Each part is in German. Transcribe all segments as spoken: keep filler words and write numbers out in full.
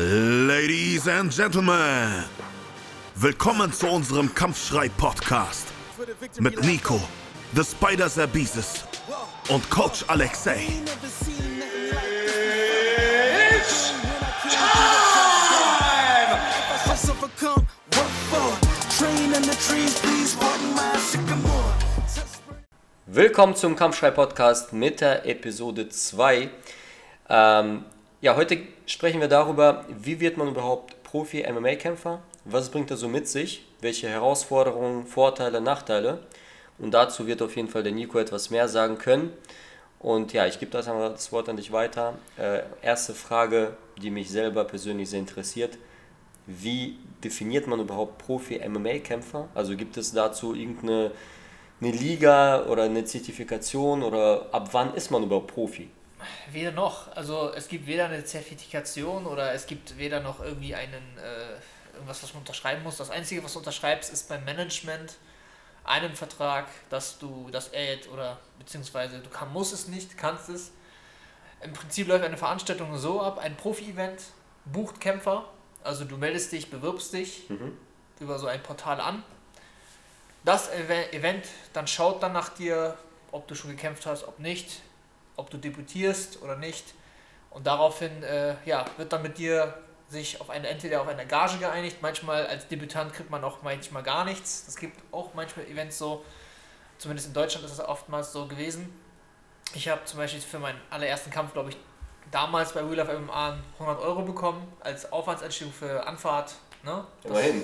Ladies and Gentlemen, willkommen zu unserem Kampfschrei-Podcast mit Nico, The Spider-Besis und Coach Alexei. It's time! Willkommen zum Kampfschrei-Podcast mit der Episode zwei. Ähm, ja, heute sprechen wir darüber, wie wird man überhaupt Profi-M M A-Kämpfer? Was bringt er so mit sich? Welche Herausforderungen, Vorteile, Nachteile? Und dazu wird auf jeden Fall der Nico etwas mehr sagen können. Und ja, ich gebe das, das Wort an dich weiter. Äh, erste Frage, die mich selber persönlich sehr interessiert. Wie definiert man überhaupt Profi-M M A-Kämpfer? Also gibt es dazu irgendeine eine Liga oder eine Zertifikation oder ab wann ist man überhaupt Profi? Weder noch. Also es gibt weder eine Zertifikation oder es gibt weder noch irgendwie einen, äh, irgendwas, was man unterschreiben muss. Das Einzige, was du unterschreibst, ist beim Management einen Vertrag, dass du das Ad oder beziehungsweise du kann, musst es nicht, kannst es. Im Prinzip läuft eine Veranstaltung so ab, ein Profi-Event bucht Kämpfer. Also du meldest dich, bewirbst dich mhm. über so ein Portal an. Das Event dann schaut dann nach dir, ob du schon gekämpft hast, ob nicht, ob du debütierst oder nicht. Und daraufhin äh, ja, wird dann mit dir sich auf eine, entweder auf eine Gage geeinigt. Manchmal als Debütant kriegt man auch manchmal gar nichts. Das gibt auch manchmal Events so. Zumindest in Deutschland ist es oftmals so gewesen. Ich habe zum Beispiel für meinen allerersten Kampf, glaube ich, damals bei Wheel of M M A hundert Euro bekommen, als Aufwandsentschädigung für Anfahrt. Ne? Das, immerhin.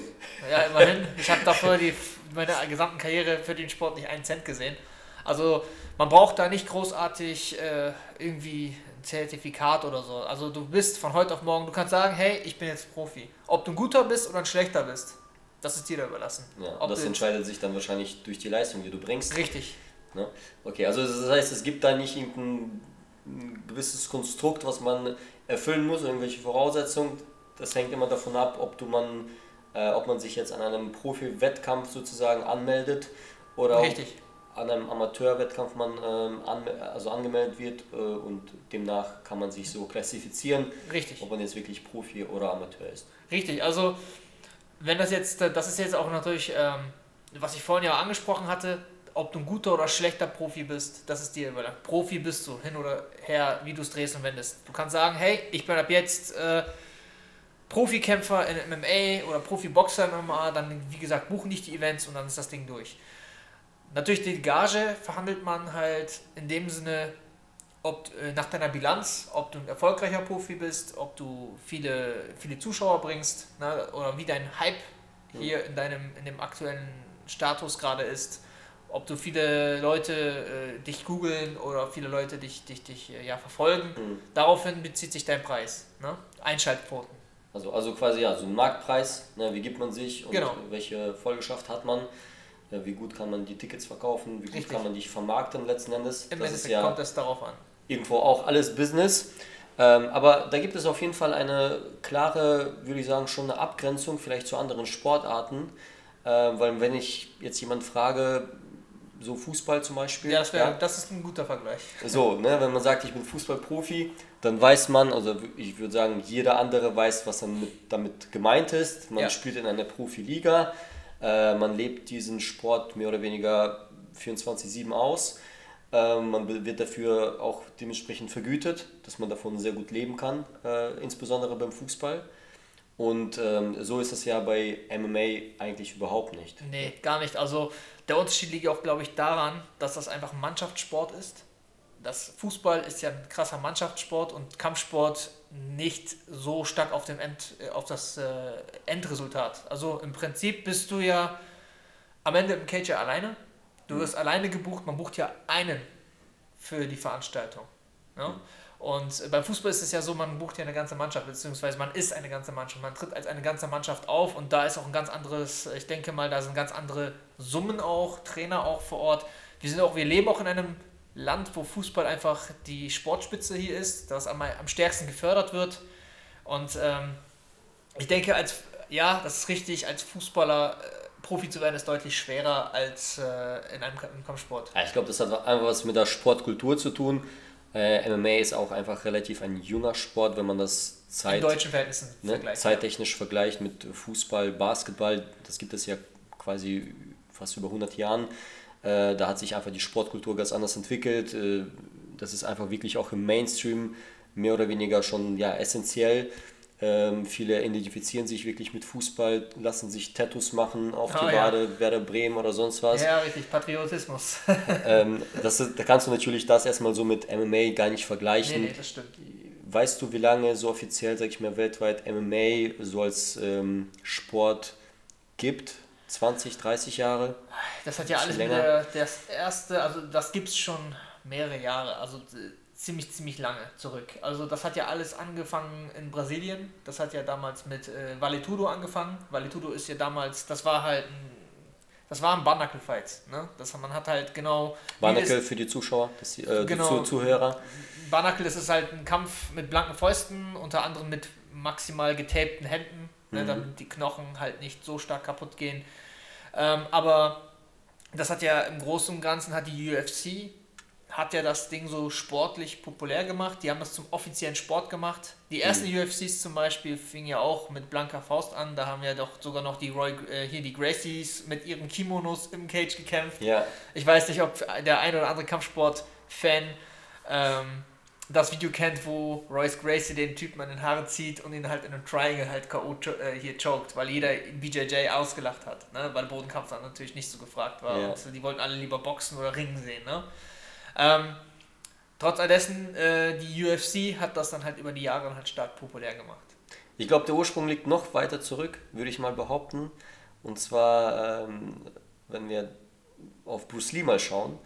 Ja, immerhin. Ich habe davor die, meine gesamten Karriere für den Sport nicht einen Cent gesehen. Also man braucht da nicht großartig äh, irgendwie ein Zertifikat oder so. Also du bist von heute auf morgen, du kannst sagen, hey, ich bin jetzt Profi. Ob du ein guter bist oder ein schlechter bist, das ist dir da überlassen. Ja, Ob das entscheidet sich dann wahrscheinlich durch die Leistung, die du bringst. Richtig. Ne? Okay, also das heißt, es gibt da nicht irgendein ein gewisses Konstrukt, was man erfüllen muss, irgendwelche Voraussetzungen. Das hängt immer davon ab, ob du man, äh, ob man sich jetzt an einem Profi-Wettkampf sozusagen anmeldet oder Richtig. an einem Amateur-Wettkampf man ähm, an, also angemeldet wird äh, und demnach kann man sich so klassifizieren, Richtig. ob man jetzt wirklich Profi oder Amateur ist. Richtig, also wenn das jetzt, das ist jetzt auch natürlich, ähm, was ich vorhin ja angesprochen hatte, ob du ein guter oder schlechter Profi bist, das ist dir überlassen. Profi bist du, hin oder her, wie du es drehst und wendest. Du kannst sagen, hey, ich bin ab jetzt äh, Profikämpfer in M M A oder Profiboxer in M M A, dann, wie gesagt, buchen dich die Events und dann ist das Ding durch. Natürlich, die Gage verhandelt man halt in dem Sinne, ob äh, nach deiner Bilanz, ob du ein erfolgreicher Profi bist, ob du viele, viele Zuschauer bringst, ne, oder wie dein Hype hier ja. in, deinem, in dem aktuellen Status gerade ist. Ob du viele Leute äh, dich googeln oder viele Leute dich, dich, dich äh, ja, verfolgen, mhm. daraufhin bezieht sich dein Preis, ne? Einschaltquoten. Also, also quasi ja, so ein Marktpreis, ne? Wie gibt man sich und genau. welche Folgeschaft hat man, ja, wie gut kann man die Tickets verkaufen, wie gut Richtig. kann man dich vermarkten letzten Endes. Im Endeffekt ja kommt das darauf an. Irgendwo auch alles Business, ähm, aber da gibt es auf jeden Fall eine klare, würde ich sagen, schon eine Abgrenzung vielleicht zu anderen Sportarten, äh, weil wenn ich jetzt jemand frage, so Fußball zum Beispiel. Ja, das, wär, ja. das ist ein guter Vergleich. So, ne, wenn man sagt, ich bin Fußballprofi, dann weiß man, also ich würde sagen, jeder andere weiß, was damit, damit gemeint ist. Man ja. spielt in einer Profiliga, äh, man lebt diesen Sport mehr oder weniger vierundzwanzig sieben aus. Äh, man wird dafür auch dementsprechend vergütet, dass man davon sehr gut leben kann, äh, insbesondere beim Fußball. Und ähm, so ist das ja bei M M A eigentlich überhaupt nicht. Nee, gar nicht. Also der Unterschied liegt auch, glaube ich, daran, dass das einfach ein Mannschaftssport ist. Das Fußball ist ja ein krasser Mannschaftssport und Kampfsport nicht so stark auf, dem End, auf das äh, Endresultat. Also im Prinzip bist du ja am Ende im Cage ja alleine. Du wirst mhm. alleine gebucht. Man bucht ja einen für die Veranstaltung. Ja? Mhm. Und beim Fußball ist es ja so, man bucht ja eine ganze Mannschaft, beziehungsweise man ist eine ganze Mannschaft, man tritt als eine ganze Mannschaft auf und da ist auch ein ganz anderes, ich denke mal, da sind ganz andere Summen auch, Trainer auch vor Ort. Wir sind auch, wir leben auch in einem Land, wo Fußball einfach die Sportspitze hier ist, das am, am stärksten gefördert wird. Und ähm, ich denke, als ja, das ist richtig, als Fußballer äh, Profi zu werden, ist deutlich schwerer als äh, in einem Kampfsport. Ja, ich glaube, das hat einfach was mit der Sportkultur zu tun. Äh, M M A ist auch einfach relativ ein junger Sport, wenn man das Zeit, in deutschen Verhältnissen ne, vergleicht, zeittechnisch ja. vergleicht mit Fußball, Basketball. Das gibt es ja quasi fast über hundert Jahren. Äh, da hat sich einfach die Sportkultur ganz anders entwickelt. Äh, das ist einfach wirklich auch im Mainstream mehr oder weniger schon ja, essentiell. Ähm, viele identifizieren sich wirklich mit Fußball, lassen sich Tattoos machen auf oh, die Wade, ja. Werder Bremen oder sonst was. Ja, richtig, Patriotismus. ähm, das ist, da kannst du natürlich das erstmal so mit M M A gar nicht vergleichen. Nee, nee, das stimmt. Weißt du, wie lange so offiziell, sag ich mal, weltweit M M A so als ähm, Sport gibt? zwanzig, dreißig Jahre? Das hat ja alles länger. Wieder das erste, also das gibt es schon mehrere Jahre, also ziemlich, ziemlich lange zurück. Also das hat ja alles angefangen in Brasilien. Das hat ja damals mit äh, Vale Tudo angefangen. Vale Tudo ist ja damals, das war halt ein, das war ein Barnacle-Fight. Ne? Das, man hat halt genau... Barnacle für die Zuschauer, das, äh, genau, die Zuhörer. Barnacle, das ist halt ein Kampf mit blanken Fäusten, unter anderem mit maximal getapten Händen, ne, mhm. damit die Knochen halt nicht so stark kaputt gehen. Ähm, aber das hat ja im Großen und Ganzen, hat die U F C... hat ja das Ding so sportlich populär gemacht. Die haben das zum offiziellen Sport gemacht. Die ersten mhm. U F Cs zum Beispiel fingen ja auch mit blanker Faust an. Da haben ja doch sogar noch die Roy, äh, hier die Gracies mit ihren Kimonos im Cage gekämpft. Ja. Ich weiß nicht, ob der ein oder andere Kampfsport-Fan ähm, das Video kennt, wo Royce Gracie den Typen an den Haaren zieht und ihn halt in einem Triangle halt K O cho- äh, hier choked, weil jeder B J J ausgelacht hat, ne? Weil Bodenkampf dann natürlich nicht so gefragt war. Ja. Also die wollten alle lieber Boxen oder Ringen sehen, ne? Ähm, trotz all dessen, äh, die U F C hat das dann halt über die Jahre halt stark populär gemacht. Ich glaube, der Ursprung liegt noch weiter zurück, würde ich mal behaupten. Und zwar, ähm, wenn wir auf Bruce Lee mal schauen,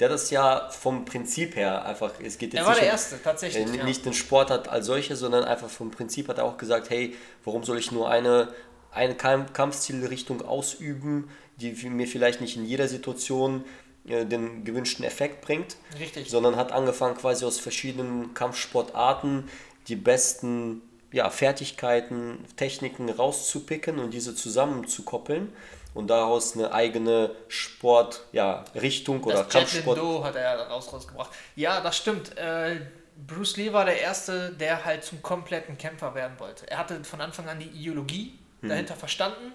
der das ja vom Prinzip her einfach, es geht jetzt er war nicht, der Erste, tatsächlich, äh, nicht ja. den Sport hat als solche, sondern einfach vom Prinzip hat er auch gesagt, hey, warum soll ich nur eine, eine Kampfstilrichtung ausüben, die mir vielleicht nicht in jeder Situation den gewünschten Effekt bringt, Richtig. sondern hat angefangen, quasi aus verschiedenen Kampfsportarten die besten ja, Fertigkeiten, Techniken rauszupicken und diese zusammenzukoppeln und daraus eine eigene Sport, ja, Richtung oder Kampfsport. Das Jet Lindo hat er ja daraus rausgebracht. Ja, das stimmt. Äh, Bruce Lee war der Erste, der halt zum kompletten Kämpfer werden wollte. Er hatte von Anfang an die Ideologie mhm. dahinter verstanden,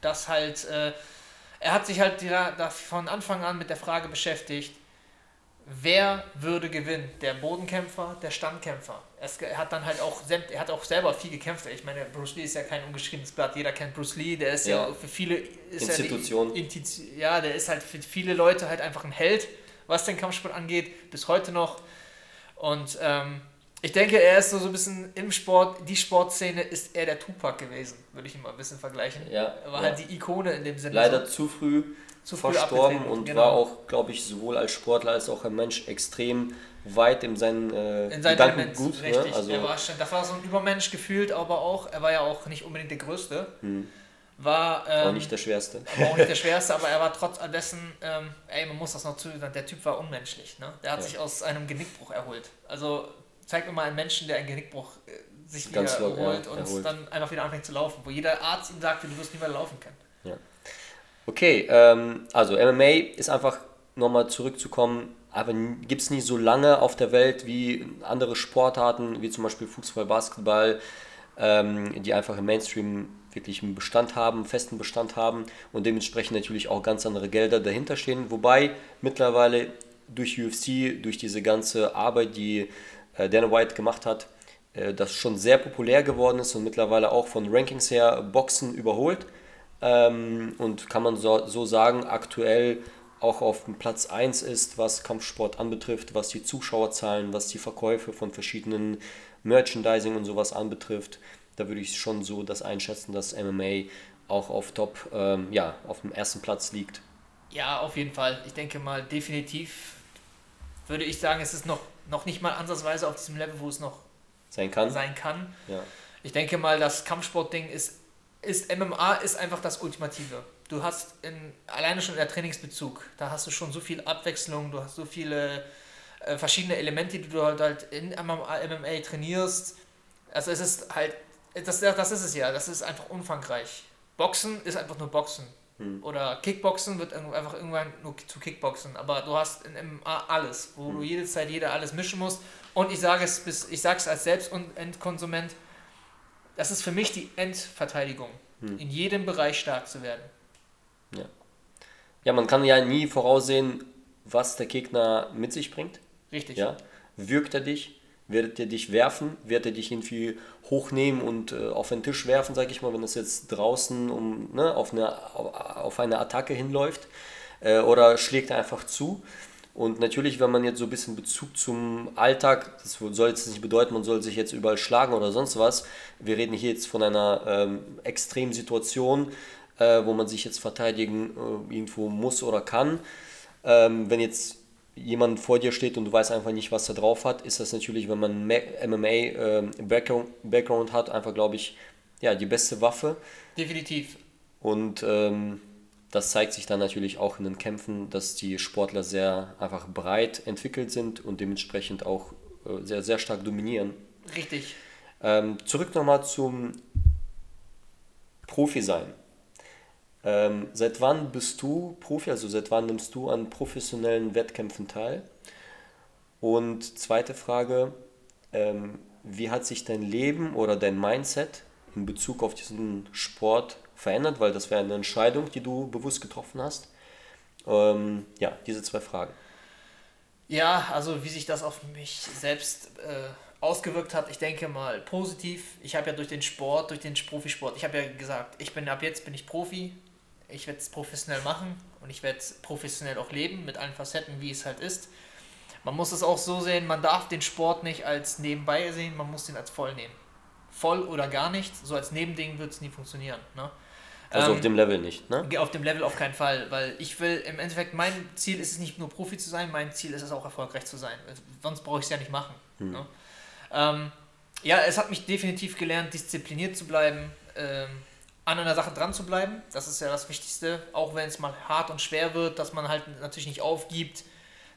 dass halt äh, er hat sich halt von Anfang an mit der Frage beschäftigt, wer würde gewinnen? Der Bodenkämpfer, der Standkämpfer. Er hat dann halt auch, er hat auch selber viel gekämpft. Ich meine, Bruce Lee ist ja kein ungeschriebenes Blatt. Jeder kennt Bruce Lee. Der ist ja, ja für viele ist Institution. Ja, die, ja, der ist halt für viele Leute halt einfach ein Held, was den Kampfsport angeht, bis heute noch. Und ähm, ich denke, er ist so, so ein bisschen im Sport, die Sportszene ist eher der Tupac gewesen, würde ich ihn mal ein bisschen vergleichen. Ja, er war ja. halt die Ikone in dem Sinne. Leider so zu früh, zu früh verstorben und genau. war auch, glaube ich, sowohl als Sportler als auch als Mensch extrem weit in seinen äh, in seinen Gedanken Element, gut. Richtig, ne? Also er war schon, das war so ein Übermensch gefühlt, aber auch, er war ja auch nicht unbedingt der Größte. Hm. War ähm, auch nicht der Schwerste. War auch nicht der Schwerste, aber er war trotz dessen, ähm, ey, man muss das noch zugeben, der Typ war unmenschlich. Ne? Der hat ja. sich aus einem Genickbruch erholt. Also zeig mir mal einen Menschen, der einen Genickbruch äh, sich wieder erholt, ja, erholt und dann einfach wieder anfängt zu laufen, wo jeder Arzt ihm sagt, du wirst nie mehr laufen können. Ja. Okay, ähm, also M M A ist einfach, nochmal zurückzukommen, aber gibt es nicht so lange auf der Welt wie andere Sportarten, wie zum Beispiel Fußball, Basketball, ähm, die einfach im Mainstream wirklich einen Bestand haben, einen festen Bestand haben und dementsprechend natürlich auch ganz andere Gelder dahinter stehen, wobei mittlerweile durch U F C, durch diese ganze Arbeit, die Dana White gemacht hat, das schon sehr populär geworden ist und mittlerweile auch von Rankings her Boxen überholt und kann man so sagen, aktuell auch auf dem Platz eins ist, was Kampfsport anbetrifft, was die Zuschauerzahlen, was die Verkäufe von verschiedenen Merchandising und sowas anbetrifft. Da würde ich schon so das einschätzen, dass M M A auch auf Top, ähm, ja, auf dem ersten Platz liegt. Ja, auf jeden Fall. Ich denke mal, definitiv würde ich sagen, es ist noch Noch nicht mal ansatzweise auf diesem Level, wo es noch sein kann. Sein kann. Ja. Ich denke mal, das Kampfsportding ist, ist, M M A ist einfach das Ultimative. Du hast in, alleine schon in der Trainingsbezug, da hast du schon so viel Abwechslung, du hast so viele äh, verschiedene Elemente, die du halt, halt in M M A trainierst. Also es ist halt, das, das ist es ja, das ist einfach umfangreich. Boxen ist einfach nur Boxen. Hm. Oder Kickboxen wird einfach irgendwann nur zu Kickboxen, aber du hast in, in, alles, wo hm. du jede Zeit jeder alles mischen musst. Und ich sage es bis, ich sage es als Selbst- und Endkonsument, das ist für mich die Endverteidigung, hm. in jedem Bereich stark zu werden. Ja. Ja, man kann ja nie voraussehen, was der Gegner mit sich bringt. Richtig. Ja? Wirkt er dich? Wird er dich werfen? Wird er dich irgendwie hochnehmen und äh, auf den Tisch werfen, sage ich mal, wenn das jetzt draußen um, ne, auf, eine, auf eine Attacke hinläuft? Äh, oder schlägt er einfach zu? Und natürlich, wenn man jetzt so ein bisschen Bezug zum Alltag, das soll jetzt nicht bedeuten, man soll sich jetzt überall schlagen oder sonst was. Wir reden hier jetzt von einer ähm, extremen Situation, äh, wo man sich jetzt verteidigen äh, irgendwo muss oder kann. Ähm, wenn jetzt jemand vor dir steht und du weißt einfach nicht, was er drauf hat, ist das natürlich, wenn man M M A-Background äh, hat, einfach, glaube ich, ja, die beste Waffe. Definitiv. Und ähm, das zeigt sich dann natürlich auch in den Kämpfen, dass die Sportler sehr einfach breit entwickelt sind und dementsprechend auch äh, sehr, sehr stark dominieren. Richtig. Ähm, zurück nochmal zum Profi-Sein. Ähm, seit wann bist du Profi, also seit wann nimmst du an professionellen Wettkämpfen teil? Und zweite Frage, ähm, wie hat sich dein Leben oder dein Mindset in Bezug auf diesen Sport verändert? Weil das wäre eine Entscheidung, die du bewusst getroffen hast. Ähm, ja, diese zwei Fragen. Ja, also wie sich das auf mich selbst äh, ausgewirkt hat, ich denke mal positiv. Ich habe ja durch den Sport, durch den Profisport, ich habe ja gesagt, ich bin ab jetzt bin ich Profi. Ich werde es professionell machen und ich werde es professionell auch leben, mit allen Facetten, wie es halt ist. Man muss es auch so sehen, man darf den Sport nicht als nebenbei sehen, man muss ihn als voll nehmen. Voll oder gar nicht, so als Nebending wird es nie funktionieren. Ne? Also ähm, auf dem Level nicht, ne? Auf dem Level auf keinen Fall, weil ich will, im Endeffekt, mein Ziel ist es nicht nur Profi zu sein, mein Ziel ist es auch erfolgreich zu sein. Sonst brauche ich es ja nicht machen. Hm. Ne? Ähm, ja, es hat mich definitiv gelernt, diszipliniert zu bleiben, ähm, an einer Sache dran zu bleiben, das ist ja das Wichtigste, auch wenn es mal hart und schwer wird, dass man halt natürlich nicht aufgibt,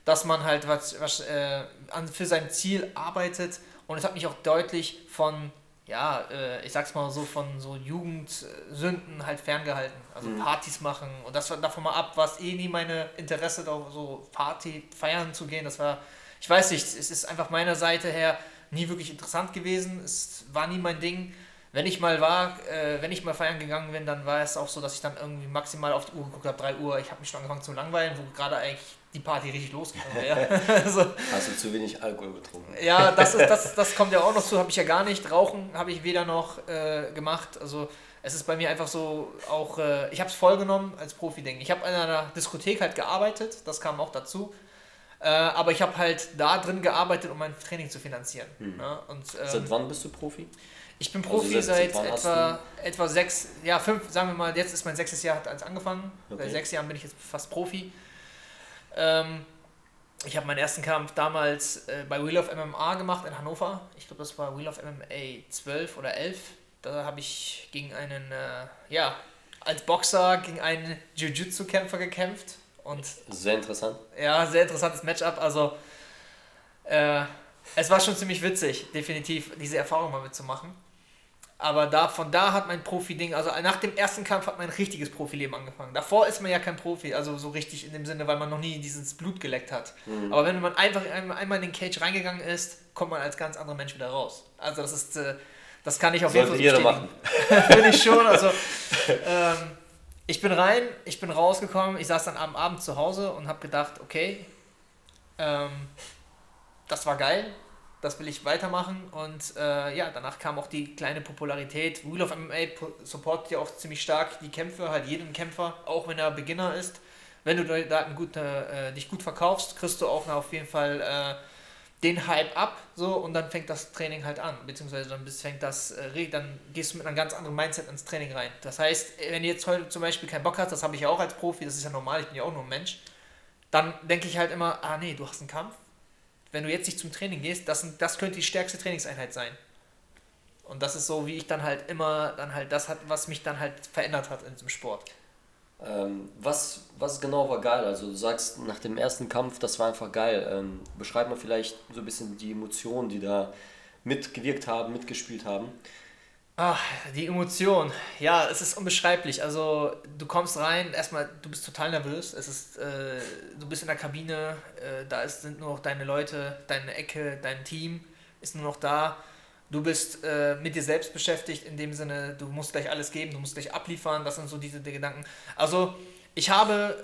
dass man halt was, was äh, an, für sein Ziel arbeitet. Und es hat mich auch deutlich von, ja, äh, ich sag's mal so, von so Jugendsünden halt ferngehalten, also mhm. Partys machen und das war davon mal ab, was eh nie meine Interesse, so Party feiern zu gehen, das war, ich weiß nicht, es ist einfach meiner Seite her nie wirklich interessant gewesen, es war nie mein Ding. Wenn ich mal war, äh, wenn ich mal feiern gegangen bin, dann war es auch so, dass ich dann irgendwie maximal auf die Uhr geguckt habe, drei Uhr, ich habe mich schon angefangen zu langweilen, wo gerade eigentlich die Party richtig losgegangen wäre. Also, hast du zu wenig Alkohol getrunken? Ja, das, ist, das, das kommt ja auch noch zu, habe ich ja gar nicht, Rauchen habe ich weder noch äh, gemacht, also es ist bei mir einfach so, auch, äh, ich habe es vollgenommen als Profi-Ding. Ich habe in einer Diskothek halt gearbeitet, das kam auch dazu. Äh, aber ich habe halt da drin gearbeitet, um mein Training zu finanzieren. Hm. Ne? Und, ähm, seit wann bist du Profi? Ich bin Profi also seit, seit etwa, etwa sechs, ja fünf, sagen wir mal, jetzt ist mein sechstes Jahr, hat als angefangen. Okay. Seit sechs Jahren bin ich jetzt fast Profi. Ähm, ich habe meinen ersten Kampf damals äh, bei Wheel of M M A gemacht in Hannover. Ich glaube, das war Wheel of M M A zwölf oder elf. Da habe ich gegen einen, äh, ja, als Boxer gegen einen Jiu-Jitsu-Kämpfer gekämpft. Und sehr interessant. Ja, sehr interessantes Matchup. Also äh, es war schon ziemlich witzig, definitiv diese Erfahrung mal mitzumachen. Aber da, von da hat mein Profi-Ding, also nach dem ersten Kampf hat mein richtiges Profileben angefangen. Davor ist man ja kein Profi, also so richtig in dem Sinne, weil man noch nie dieses Blut geleckt hat. Mhm. Aber wenn man einfach einmal in den Cage reingegangen ist, kommt man als ganz anderer Mensch wieder raus. Also das ist, äh, das kann ich auf jeden Fall bestätigen. Sollte jeder machen. Bin ich schon, also ähm, ich bin rein, ich bin rausgekommen, ich saß dann am Abend zu Hause und habe gedacht, okay, ähm, das war geil, das will ich weitermachen und äh, ja, danach kam auch die kleine Popularität. Wheel of M M A supportet ja auch ziemlich stark die Kämpfe, halt jeden Kämpfer, auch wenn er Beginner ist. Wenn du da einen guten, äh, dich gut verkaufst, kriegst du auch na, auf jeden Fall äh, den Hype ab so, und dann fängt das Training halt an, beziehungsweise dann, fängt das, äh, dann gehst du mit einem ganz anderen Mindset ins Training rein. Das heißt, wenn du jetzt heute zum Beispiel keinen Bock hast, das habe ich ja auch als Profi, das ist ja normal, ich bin ja auch nur ein Mensch, dann denke ich halt immer, ah nee, du hast einen Kampf. Wenn du jetzt nicht zum Training gehst, das, das könnte die stärkste Trainingseinheit sein. Und das ist so, wie ich dann halt immer, dann halt das hat, was mich dann halt verändert hat in diesem Sport. Ähm, was, was genau war geil? Also du sagst, nach dem ersten Kampf, das war einfach geil. Ähm, beschreib mal vielleicht so ein bisschen die Emotionen, die da mitgewirkt haben, mitgespielt haben. Ach, die Emotion. Ja, es ist unbeschreiblich. Also du kommst rein, erstmal, du bist total nervös. Es ist, äh, du bist in der Kabine, äh, da ist, sind nur noch deine Leute, deine Ecke, dein Team ist nur noch da. Du bist äh, mit dir selbst beschäftigt, in dem Sinne, du musst gleich alles geben, du musst gleich abliefern, das sind so diese die Gedanken. Also ich habe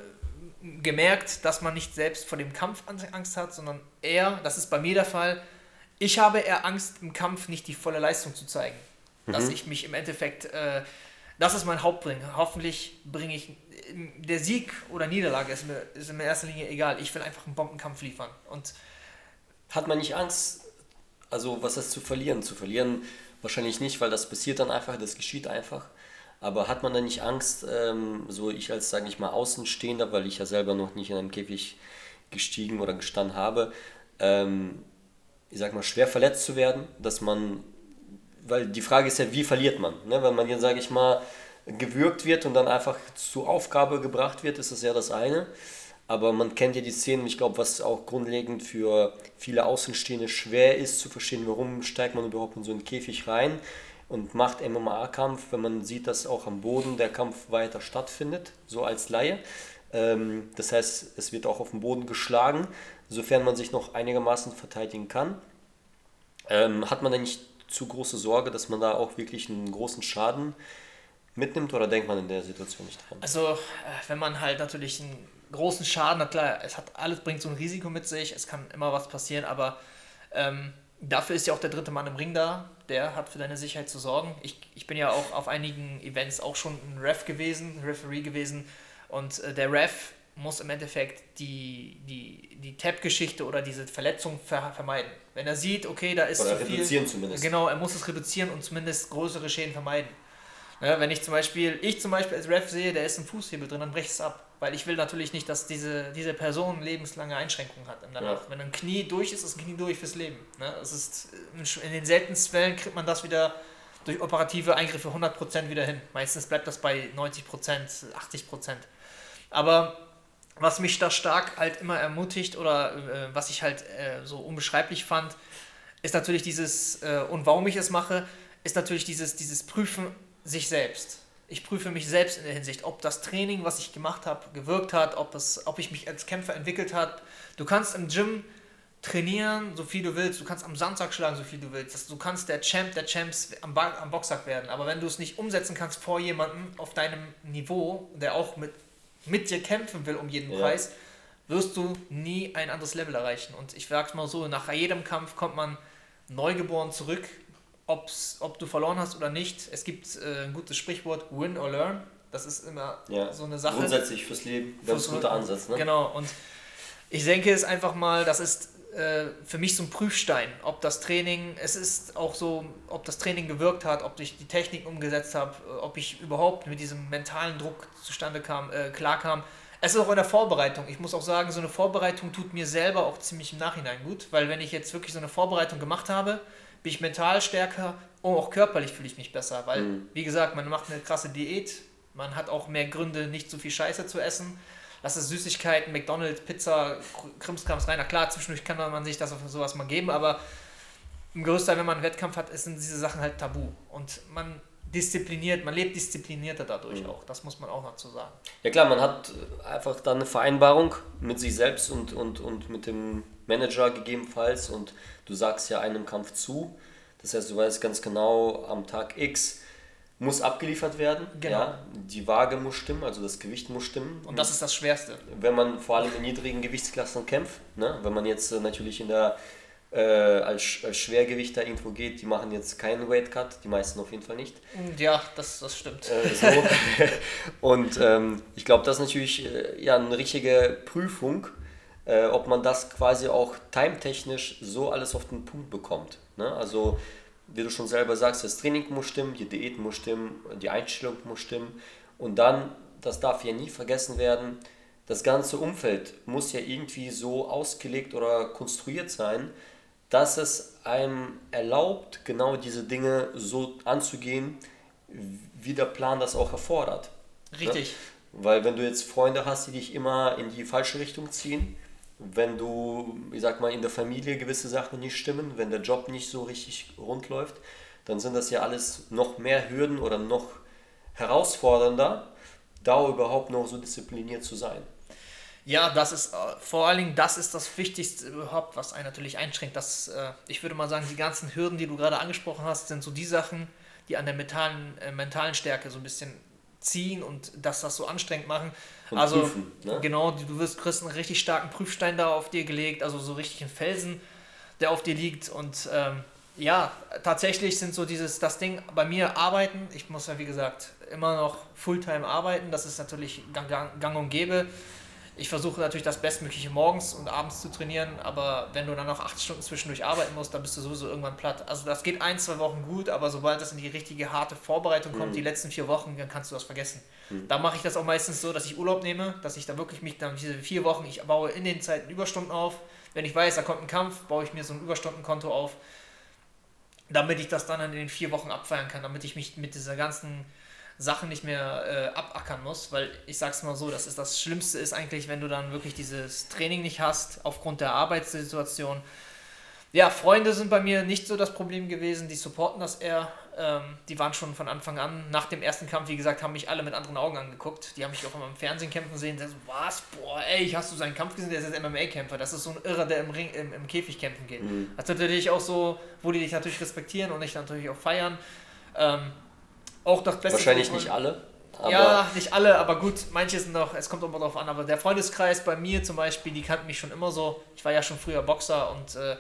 gemerkt, dass man nicht selbst vor dem Kampf Angst hat, sondern eher, das ist bei mir der Fall, ich habe eher Angst, im Kampf nicht die volle Leistung zu zeigen. Dass ich mich im Endeffekt, äh, das ist mein Hauptbring. Hoffentlich bringe ich, der Sieg oder Niederlage ist mir ist in erster Linie egal. Ich will einfach einen Bombenkampf liefern. Und hat man nicht Angst, also was heißt zu verlieren? Zu verlieren wahrscheinlich nicht, weil das passiert dann einfach, das geschieht einfach. Aber hat man dann nicht Angst, ähm, so ich als, sage ich mal, Außenstehender, weil ich ja selber noch nicht in einem Käfig gestiegen oder gestanden habe, ähm, ich sag mal, schwer verletzt zu werden, dass man... Weil die Frage ist ja, wie verliert man? Ne? Wenn man hier, sage ich mal, gewürgt wird und dann einfach zur Aufgabe gebracht wird, ist das ja das eine. Aber man kennt ja die Szenen, ich glaube, was auch grundlegend für viele Außenstehende schwer ist, zu verstehen, warum steigt man überhaupt in so einen Käfig rein und macht M M A-Kampf, wenn man sieht, dass auch am Boden der Kampf weiter stattfindet, so als Laie. Ähm, das heißt, es wird auch auf dem Boden geschlagen, sofern man sich noch einigermaßen verteidigen kann. Ähm, hat man denn nicht zu große Sorge, dass man da auch wirklich einen großen Schaden mitnimmt, oder denkt man in der Situation nicht dran? Also wenn man halt natürlich einen großen Schaden hat, klar, es hat alles, bringt so ein Risiko mit sich, es kann immer was passieren, aber ähm, dafür ist ja auch der dritte Mann im Ring da, der hat für deine Sicherheit zu sorgen. Ich, ich bin ja auch auf einigen Events auch schon ein Ref gewesen, ein Referee gewesen, und äh, der Ref muss im Endeffekt die, die, die Tap-Geschichte oder diese Verletzung ver- vermeiden. Wenn er sieht, okay, da ist oder zu viel... reduzieren zumindest. Genau, er muss es reduzieren und zumindest größere Schäden vermeiden. Ja, wenn ich zum Beispiel, ich zum Beispiel als Ref sehe, da ist ein Fußhebel drin, dann breche ich es ab. Weil ich will natürlich nicht, dass diese, diese Person lebenslange Einschränkungen hat. Ja. Wenn ein Knie durch ist, ist ein Knie durch fürs Leben. Ja, es ist, in den seltensten Fällen kriegt man das wieder durch operative Eingriffe hundert Prozent wieder hin. Meistens bleibt das bei neunzig Prozent, achtzig Prozent. Aber... was mich da stark halt immer ermutigt oder äh, was ich halt äh, so unbeschreiblich fand, ist natürlich dieses, äh, und warum ich es mache, ist natürlich dieses, dieses Prüfen sich selbst. Ich prüfe mich selbst in der Hinsicht, ob das Training, was ich gemacht habe, gewirkt hat, ob, es, ob ich mich als Kämpfer entwickelt habe. Du kannst im Gym trainieren, so viel du willst, du kannst am Sandsack schlagen, so viel du willst, du kannst der Champ der Champs am, ba- am Boxsack werden, aber wenn du es nicht umsetzen kannst vor jemandem auf deinem Niveau, der auch mit mit dir kämpfen will um jeden ja. Preis, wirst du nie ein anderes Level erreichen. Und ich sag's mal so, nach jedem Kampf kommt man neugeboren zurück, ob's, ob du verloren hast oder nicht. Es gibt äh, ein gutes Sprichwort, win or learn. Das ist immer ja. so eine Sache. Grundsätzlich fürs Leben, ganz guter Ansatz. Ne? Genau, und ich denke es einfach mal, das ist äh, für mich so ein Prüfstein, ob das Training, es ist auch so, ob das Training gewirkt hat, ob ich die Technik umgesetzt habe, ob ich überhaupt mit diesem mentalen Druck zustande kam, äh, klar kam. Es ist auch in der Vorbereitung. Ich muss auch sagen, so eine Vorbereitung tut mir selber auch ziemlich im Nachhinein gut, weil wenn ich jetzt wirklich so eine Vorbereitung gemacht habe, bin ich mental stärker und auch körperlich fühle ich mich besser, weil, mhm. wie gesagt, man macht eine krasse Diät, man hat auch mehr Gründe, nicht so viel Scheiße zu essen. Das ist Süßigkeiten, McDonalds, Pizza, Krimskrams rein. Na klar, zwischendurch kann man sich das auf sowas mal geben, aber im größten Teil, wenn man einen Wettkampf hat, sind diese Sachen halt tabu. Und man diszipliniert, man lebt disziplinierter dadurch mhm. auch. Das muss man auch dazu sagen. Ja klar, man hat einfach dann eine Vereinbarung mit sich selbst und, und, und mit dem Manager gegebenenfalls. Und du sagst ja einem Kampf zu. Das heißt, du weißt ganz genau, am Tag X muss abgeliefert werden, genau. ja, die Waage muss stimmen, also das Gewicht muss stimmen. Und das ist das Schwerste. Wenn man vor allem in niedrigen Gewichtsklassen kämpft, ne? Wenn man jetzt äh, natürlich in der, äh, als, als Schwergewichter irgendwo geht, die machen jetzt keinen Weight Cut, die meisten auf jeden Fall nicht. Ja, das, das stimmt. Äh, so. Und ähm, ich glaube, das ist natürlich äh, ja, eine richtige Prüfung, äh, ob man das quasi auch timetechnisch so alles auf den Punkt bekommt. Ne? Also wie du schon selber sagst, das Training muss stimmen, die Diät muss stimmen, die Einstellung muss stimmen. Und dann, das darf ja nie vergessen werden, das ganze Umfeld muss ja irgendwie so ausgelegt oder konstruiert sein, dass es einem erlaubt, genau diese Dinge so anzugehen, wie der Plan das auch erfordert. Richtig. Ne? Weil wenn du jetzt Freunde hast, die dich immer in die falsche Richtung ziehen, wenn du, ich sag mal, in der Familie gewisse Sachen nicht stimmen, wenn der Job nicht so richtig rund läuft, dann sind das ja alles noch mehr Hürden oder noch herausfordernder, da überhaupt noch so diszipliniert zu sein. Ja, das ist äh, vor allen Dingen, das ist das Wichtigste überhaupt, was einen natürlich einschränkt. Das, äh, ich würde mal sagen, die ganzen Hürden, die du gerade angesprochen hast, sind so die Sachen, die an der mentalen, äh, mentalen Stärke so ein bisschen ziehen und dass das so anstrengend machen. Und also prüfen, ne? Genau, du wirst kriegst einen richtig starken Prüfstein da auf dir gelegt, also so richtig einen Felsen, der auf dir liegt. Und ähm, ja, tatsächlich sind so dieses, das Ding bei mir arbeiten, ich muss ja wie gesagt immer noch Fulltime arbeiten, das ist natürlich gang, gang, gang und gäbe. Ich versuche natürlich das Bestmögliche morgens und abends zu trainieren, aber wenn du dann noch acht Stunden zwischendurch arbeiten musst, dann bist du sowieso irgendwann platt. Also das geht ein, zwei Wochen gut, aber sobald das in die richtige, harte Vorbereitung kommt, mhm. die letzten vier Wochen, dann kannst du das vergessen. Mhm. Da mache ich das auch meistens so, dass ich Urlaub nehme, dass ich da wirklich mich dann diese vier Wochen, ich baue in den Zeiten Überstunden auf. Wenn ich weiß, da kommt ein Kampf, baue ich mir so ein Überstundenkonto auf, damit ich das dann in den vier Wochen abfeiern kann, damit ich mich mit dieser ganzen Sachen nicht mehr äh, abackern muss, weil ich sag's mal so, das ist das Schlimmste ist eigentlich, wenn du dann wirklich dieses Training nicht hast, aufgrund der Arbeitssituation. Ja, Freunde sind bei mir nicht so das Problem gewesen, die supporten das eher, ähm, die waren schon von Anfang an, nach dem ersten Kampf, wie gesagt, haben mich alle mit anderen Augen angeguckt, die haben mich auch immer im Fernsehen kämpfen sehen, der so, was, boah, ey, hast du seinen Kampf gesehen, der ist jetzt M M A-Kämpfer, das ist so ein Irrer, der im Ring, im, im Käfig kämpfen geht. Mhm. Das ist natürlich auch so, wo die dich natürlich respektieren und dich natürlich auch feiern, ähm, auch das Beste wahrscheinlich nicht alle. Aber ja, nicht alle, aber gut, manche sind noch, es kommt immer drauf an, aber der Freundeskreis bei mir zum Beispiel, die kannten mich schon immer so, ich war ja schon früher Boxer und äh,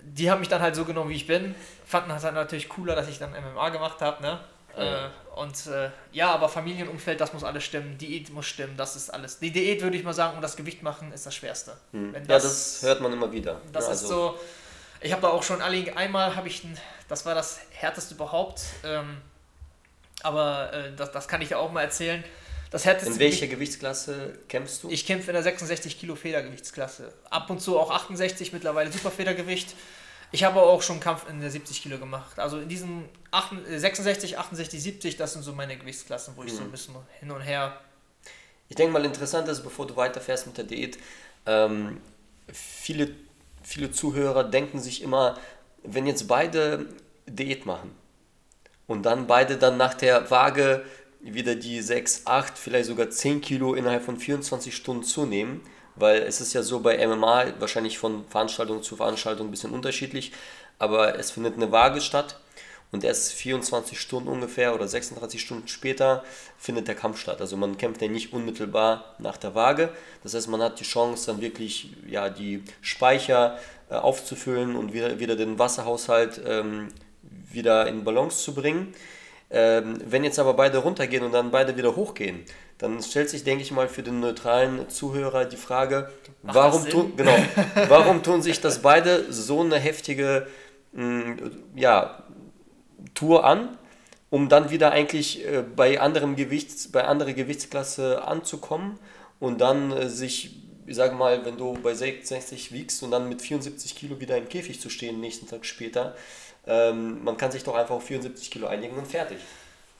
die haben mich dann halt so genommen, wie ich bin, fanden das halt natürlich cooler, dass ich dann M M A gemacht habe, ne? Mhm. Äh, und äh, ja, aber Familienumfeld, das muss alles stimmen, Diät muss stimmen, das ist alles. Die Diät würde ich mal sagen, um das Gewicht machen, ist das Schwerste. Mhm. Wenn das, ja, das hört man immer wieder. Das ja, ist also so, ich habe da auch schon, einmal habe ich, das war das Härteste überhaupt, ähm, aber äh, das, das kann ich ja auch mal erzählen. Das härteste in welcher Gewichtsklasse kämpfst du? Ich kämpfe in der sechsundsechzig Kilo Federgewichtsklasse. Ab und zu auch achtundsechzig, mittlerweile super Federgewicht. Ich habe auch schon einen Kampf in der siebzig Kilo gemacht. Also in diesen sechsundsechzig, achtundsechzig, siebzig, das sind so meine Gewichtsklassen, wo ich mhm. so ein bisschen hin und her... Ich denke mal, interessant ist, bevor du weiterfährst mit der Diät, ähm, viele, viele Zuhörer denken sich immer, wenn jetzt beide Diät machen, und dann beide dann nach der Waage wieder die sechs, acht, vielleicht sogar zehn Kilo innerhalb von vierundzwanzig Stunden zunehmen, weil es ist ja so bei M M A wahrscheinlich von Veranstaltung zu Veranstaltung ein bisschen unterschiedlich, aber es findet eine Waage statt und erst vierundzwanzig Stunden ungefähr oder sechsunddreißig Stunden später findet der Kampf statt. Also man kämpft ja nicht unmittelbar nach der Waage, das heißt man hat die Chance dann wirklich ja, die Speicher äh, aufzufüllen und wieder, wieder den Wasserhaushalt ähm, wieder in Balance zu bringen. Ähm, wenn jetzt aber beide runtergehen und dann beide wieder hochgehen, dann stellt sich, denke ich mal, für den neutralen Zuhörer die Frage, warum, tu, genau, warum tun sich das beide so eine heftige mh, ja, Tour an, um dann wieder eigentlich äh, bei anderem Gewichts, bei anderer Gewichtsklasse anzukommen und dann äh, sich, ich sage mal, wenn du bei sechsundsechzig wiegst und dann mit vierundsiebzig Kilo wieder im Käfig zu stehen, nächsten Tag später, man kann sich doch einfach auf vierundsiebzig Kilo einigen und fertig.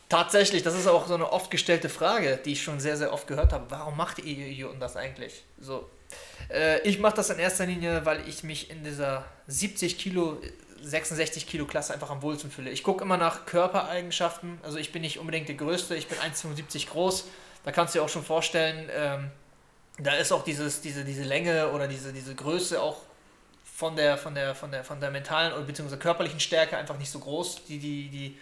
Tatsächlich, das ist auch so eine oft gestellte Frage, die ich schon sehr, sehr oft gehört habe. Warum macht ihr Idioten das eigentlich? So, äh, ich mache das in erster Linie, weil ich mich in dieser siebzig Kilo, sechsundsechzig Kilo Klasse einfach am wohlsten fühle. Ich gucke immer nach Körpereigenschaften. Also ich bin nicht unbedingt der Größte, ich bin eins Komma fünfundsiebzig groß. Da kannst du dir auch schon vorstellen, ähm, da ist auch dieses, diese, diese Länge oder diese, diese Größe auch von der von der von der von der mentalen oder beziehungsweise körperlichen Stärke einfach nicht so groß. Die die die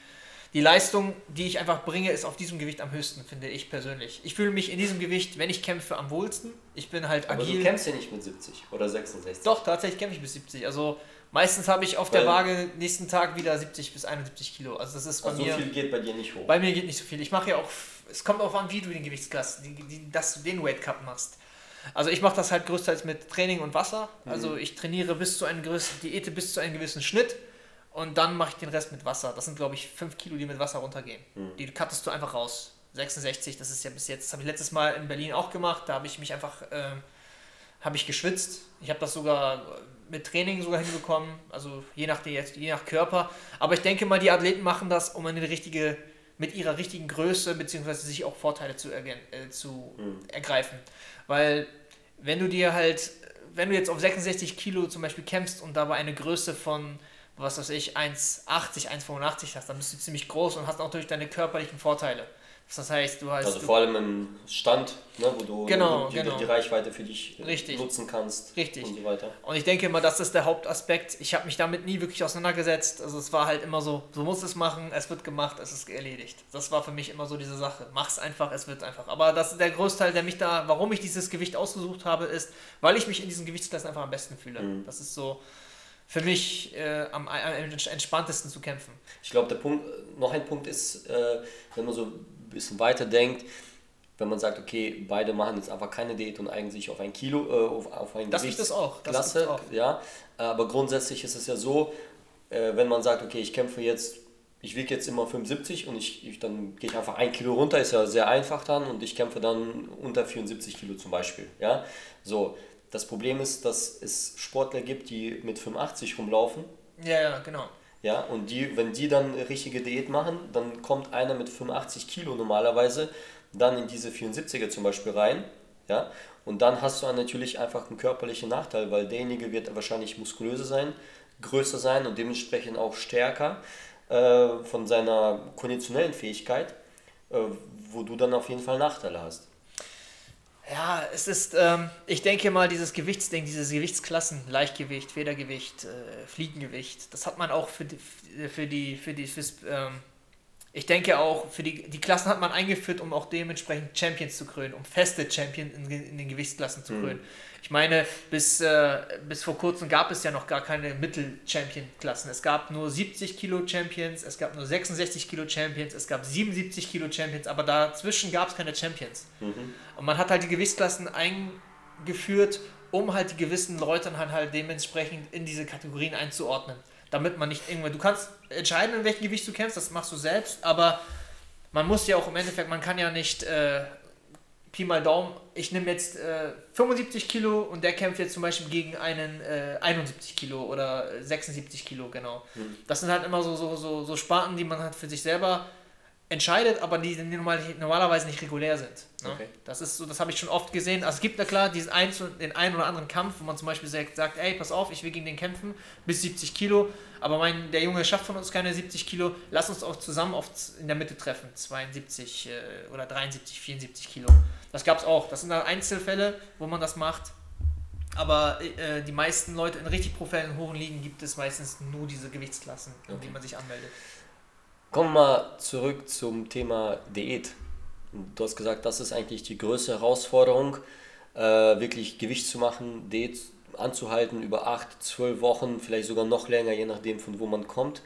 die Leistung, die ich einfach bringe, ist auf diesem Gewicht am höchsten, finde ich persönlich. Ich fühle mich in diesem Gewicht, wenn ich kämpfe, am wohlsten. Ich bin halt agil. Aber du kämpfst ja nicht mit siebzig oder sechsundsechzig. Doch, tatsächlich kämpfe ich bis siebzig. Also meistens habe ich auf Weil der Waage nächsten Tag wieder siebzig bis einundsiebzig Kilo. Also das ist bei also mir. So viel geht bei dir nicht hoch. Bei mir geht nicht so viel. Ich mache ja auch. Es kommt auch an, wie du den Gewichtsklassen, dass du den Weight Cup machst. Also ich mache das halt größtenteils mit Training und Wasser. Also ich trainiere bis zu einem gewissen, Diäte bis zu einem gewissen Schnitt und dann mache ich den Rest mit Wasser. Das sind, glaube ich, fünf Kilo, die mit Wasser runtergehen. Mhm. Die cuttest du einfach raus. sechsundsechzig, das ist ja bis jetzt, das habe ich letztes Mal in Berlin auch gemacht. Da habe ich mich einfach, äh, habe ich geschwitzt. Ich habe das sogar mit Training sogar hinbekommen, also je nach, je nach Körper. Aber ich denke mal, die Athleten machen das, um eine richtige, mit ihrer richtigen Größe bzw. sich auch Vorteile zu, ergen, äh, zu mhm. ergreifen. Weil wenn du dir halt, wenn du jetzt auf sechsundsechzig Kilo zum Beispiel kämpfst und dabei eine Größe von was weiß ich, eins achtzig, eins fünfundachtzig hast, dann bist du ziemlich groß und hast auch durch deine körperlichen Vorteile. Das heißt, du hast... Also du vor allem im Stand, ne, wo du genau, die, genau. die Reichweite für dich Richtig. nutzen kannst Richtig. und so weiter. Und ich denke immer, das ist der Hauptaspekt. Ich habe mich damit nie wirklich auseinandergesetzt. Also es war halt immer so, du musst es machen, es wird gemacht, es ist erledigt. Das war für mich immer so diese Sache. Mach's einfach, es wird einfach. Aber das ist der Großteil, der mich da, warum ich dieses Gewicht ausgesucht habe, ist, weil ich mich in diesen Gewichtsklassen einfach am besten fühle. Mhm. Das ist so für mich äh, am, am entspanntesten zu kämpfen. Ich glaube, der Punkt, noch ein Punkt ist, äh, wenn man so bisschen weiter denkt, wenn man sagt, okay, beide machen jetzt einfach keine Diät und eignen sich auf ein Kilo, äh, auf, auf ein Gewicht. Das ist auch. Das Klasse, ist auch. Ja. Aber grundsätzlich ist es ja so, äh, wenn man sagt, okay, ich kämpfe jetzt, ich wiege jetzt immer fünfundsiebzig und ich, ich dann gehe ich einfach ein Kilo runter, ist ja sehr einfach dann und ich kämpfe dann unter vierundsiebzig Kilo zum Beispiel. Ja. So, das Problem ist, dass es Sportler gibt, die mit fünfundachtzig rumlaufen. Ja, ja, genau. Ja, und die, wenn die dann richtige Diät machen, dann kommt einer mit fünfundachtzig Kilo normalerweise dann in diese vierundsiebziger zum Beispiel rein. Ja, und dann hast du dann natürlich einfach einen körperlichen Nachteil, weil derjenige wird wahrscheinlich muskulöser sein, größer sein und dementsprechend auch stärker äh, von seiner konditionellen Fähigkeit, äh, wo du dann auf jeden Fall Nachteile hast. Ja, es ist, ähm, ich denke mal, dieses Gewichtsding, diese Gewichtsklassen, Leichtgewicht, Federgewicht, äh, Fliegengewicht, das hat man auch für die, für die, für die fürs, ähm, ich denke auch, für die, die Klassen hat man eingeführt, um auch dementsprechend Champions zu krönen, um feste Champions in, in den Gewichtsklassen zu krönen. Mhm. Ich meine, bis, äh, bis vor kurzem gab es ja noch gar keine Mittel-Champion-Klassen. Es gab nur siebzig Kilo Champions, es gab nur sechsundsechzig Kilo Champions, es gab siebenundsiebzig Kilo Champions, aber dazwischen gab es keine Champions. Mhm. Und man hat halt die Gewichtsklassen eingeführt, um halt die gewissen Leute dann halt dementsprechend in diese Kategorien einzuordnen. Damit man nicht irgendwann, du kannst entscheiden, in welchem Gewicht du kämpfst, das machst du selbst, aber man muss ja auch im Endeffekt, man kann ja nicht... Äh, Pi mal Daumen, ich nehme jetzt äh, fünfundsiebzig Kilo und der kämpft jetzt zum Beispiel gegen einen äh, einundsiebzig Kilo oder sechsundsiebzig Kilo, genau. Mhm. Das sind halt immer so, so, so, so Sparten, die man halt für sich selber entscheidet, aber die, die normal, normalerweise nicht regulär sind. Ne? Okay. Das ist so, das habe ich schon oft gesehen. Also es gibt ja klar diesen einzelnen, den einen oder anderen Kampf, wo man zum Beispiel sagt, ey, pass auf, ich will gegen den kämpfen, bis siebzig Kilo, aber mein, der Junge schafft von uns keine siebzig Kilo, lass uns auch zusammen auf, in der Mitte treffen, zweiundsiebzig äh, oder dreiundsiebzig, vierundsiebzig Kilo. Das gab es auch. Das sind dann Einzelfälle, wo man das macht. Aber äh, die meisten Leute in richtig professionellen hohen Ligen gibt es meistens nur diese Gewichtsklassen, in okay. die man sich anmeldet. Kommen wir mal zurück zum Thema Diät. Du hast gesagt, das ist eigentlich die größte Herausforderung, äh, wirklich Gewicht zu machen, Diät anzuhalten über acht, zwölf Wochen, vielleicht sogar noch länger, je nachdem von wo man kommt.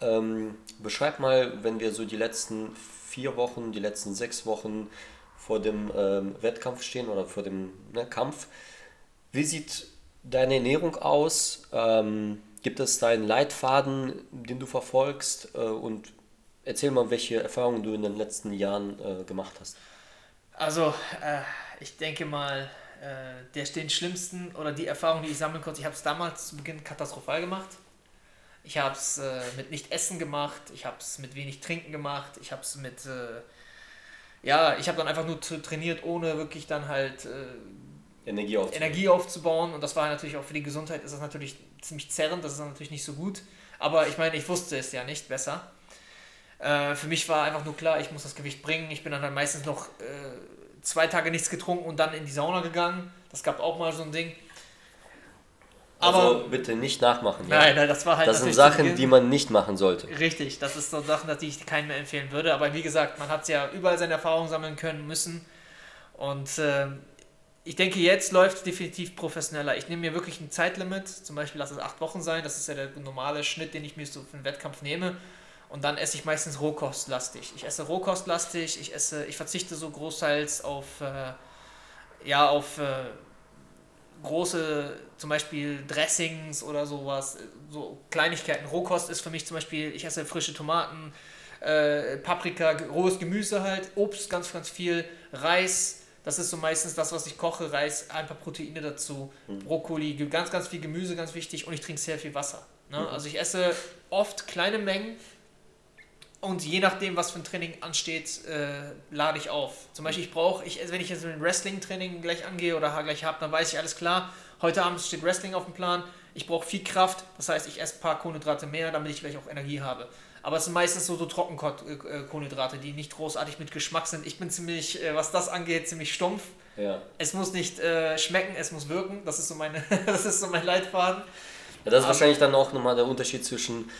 Ähm, beschreib mal, wenn wir so die letzten vier Wochen, die letzten sechs Wochen vor dem ähm, Wettkampf stehen oder vor dem ne, Kampf. Wie sieht deine Ernährung aus? Ähm, gibt es da einen Leitfaden, den du verfolgst? Äh, und erzähl mal, welche Erfahrungen du in den letzten Jahren äh, gemacht hast. Also, äh, ich denke mal, äh, der den schlimmsten oder die Erfahrung, die ich sammeln konnte, ich habe es damals zu Beginn katastrophal gemacht. Ich habe es äh, mit nicht Essen gemacht, ich habe es mit wenig Trinken gemacht, ich habe es mit... Äh, Ja, ich habe dann einfach nur trainiert, ohne wirklich dann halt äh, Energie, aufzubauen. Energie aufzubauen. Und das war natürlich auch für die Gesundheit, ist das natürlich ziemlich zerrend, das ist natürlich nicht so gut. Aber ich meine, ich wusste es ja nicht besser. Äh, für mich war einfach nur klar, ich muss das Gewicht bringen. Ich bin dann halt meistens noch äh, zwei Tage nichts getrunken und dann in die Sauna gegangen. Das gab auch mal so ein Ding. Aber also bitte nicht nachmachen. Ja. Nein, nein, das war halt Das sind Sachen, die man nicht machen sollte. Richtig, das ist so Sachen, die ich keinem mehr empfehlen würde. Aber wie gesagt, man hat ja überall seine Erfahrungen sammeln können müssen. Und äh, ich denke, jetzt läuft es definitiv professioneller. Ich nehme mir wirklich ein Zeitlimit. Zum Beispiel lass es acht Wochen sein. Das ist ja der normale Schnitt, den ich mir so für einen Wettkampf nehme. Und dann esse ich meistens rohkostlastig. Ich esse rohkostlastig. Ich esse, ich verzichte so großteils auf, äh, ja, auf... Äh, große, zum Beispiel Dressings oder sowas, so Kleinigkeiten. Rohkost ist für mich zum Beispiel, ich esse frische Tomaten, äh, Paprika, rohes Gemüse halt, Obst ganz, ganz viel, Reis, das ist so meistens das, was ich koche, Reis, ein paar Proteine dazu, mhm. Brokkoli, ganz, ganz viel Gemüse, ganz wichtig und ich trinke sehr viel Wasser. Ne? Mhm. Also ich esse oft kleine Mengen und je nachdem, was für ein Training ansteht, äh, lade ich auf. Zum Beispiel, ich brauche, ich, wenn ich jetzt mit dem Wrestling-Training gleich angehe oder gleich habe, dann weiß ich, alles klar, heute Abend steht Wrestling auf dem Plan, Ich brauche viel Kraft, das heißt, ich esse ein paar Kohlenhydrate mehr, damit ich gleich auch Energie habe. Aber es sind meistens so, so Trockenkohlenhydrate, die nicht großartig mit Geschmack sind. Ich bin ziemlich, was das angeht, ziemlich stumpf. Ja. Es muss nicht äh, schmecken, es muss wirken. Das ist so, meine, das ist so mein Leitfaden. Ja, das ist aber wahrscheinlich dann auch nochmal der Unterschied zwischen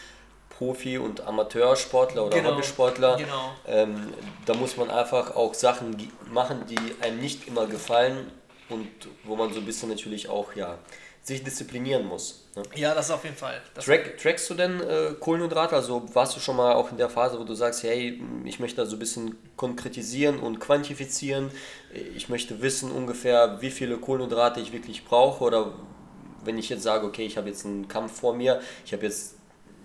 Profi- und Amateursportler oder genau, Hobbysportler. Genau. Ähm, da muss man einfach auch Sachen machen, die einem nicht immer gefallen und wo man so ein bisschen natürlich auch, ja, sich disziplinieren muss. Ne? Ja, das auf jeden Fall. Track, trackst du denn äh, Kohlenhydrate? Also warst du schon mal auch in der Phase, wo du sagst, hey, ich möchte da so ein bisschen konkretisieren und quantifizieren. Ich möchte wissen ungefähr, wie viele Kohlenhydrate ich wirklich brauche. Oder wenn ich jetzt sage, okay, ich habe jetzt einen Kampf vor mir, ich habe jetzt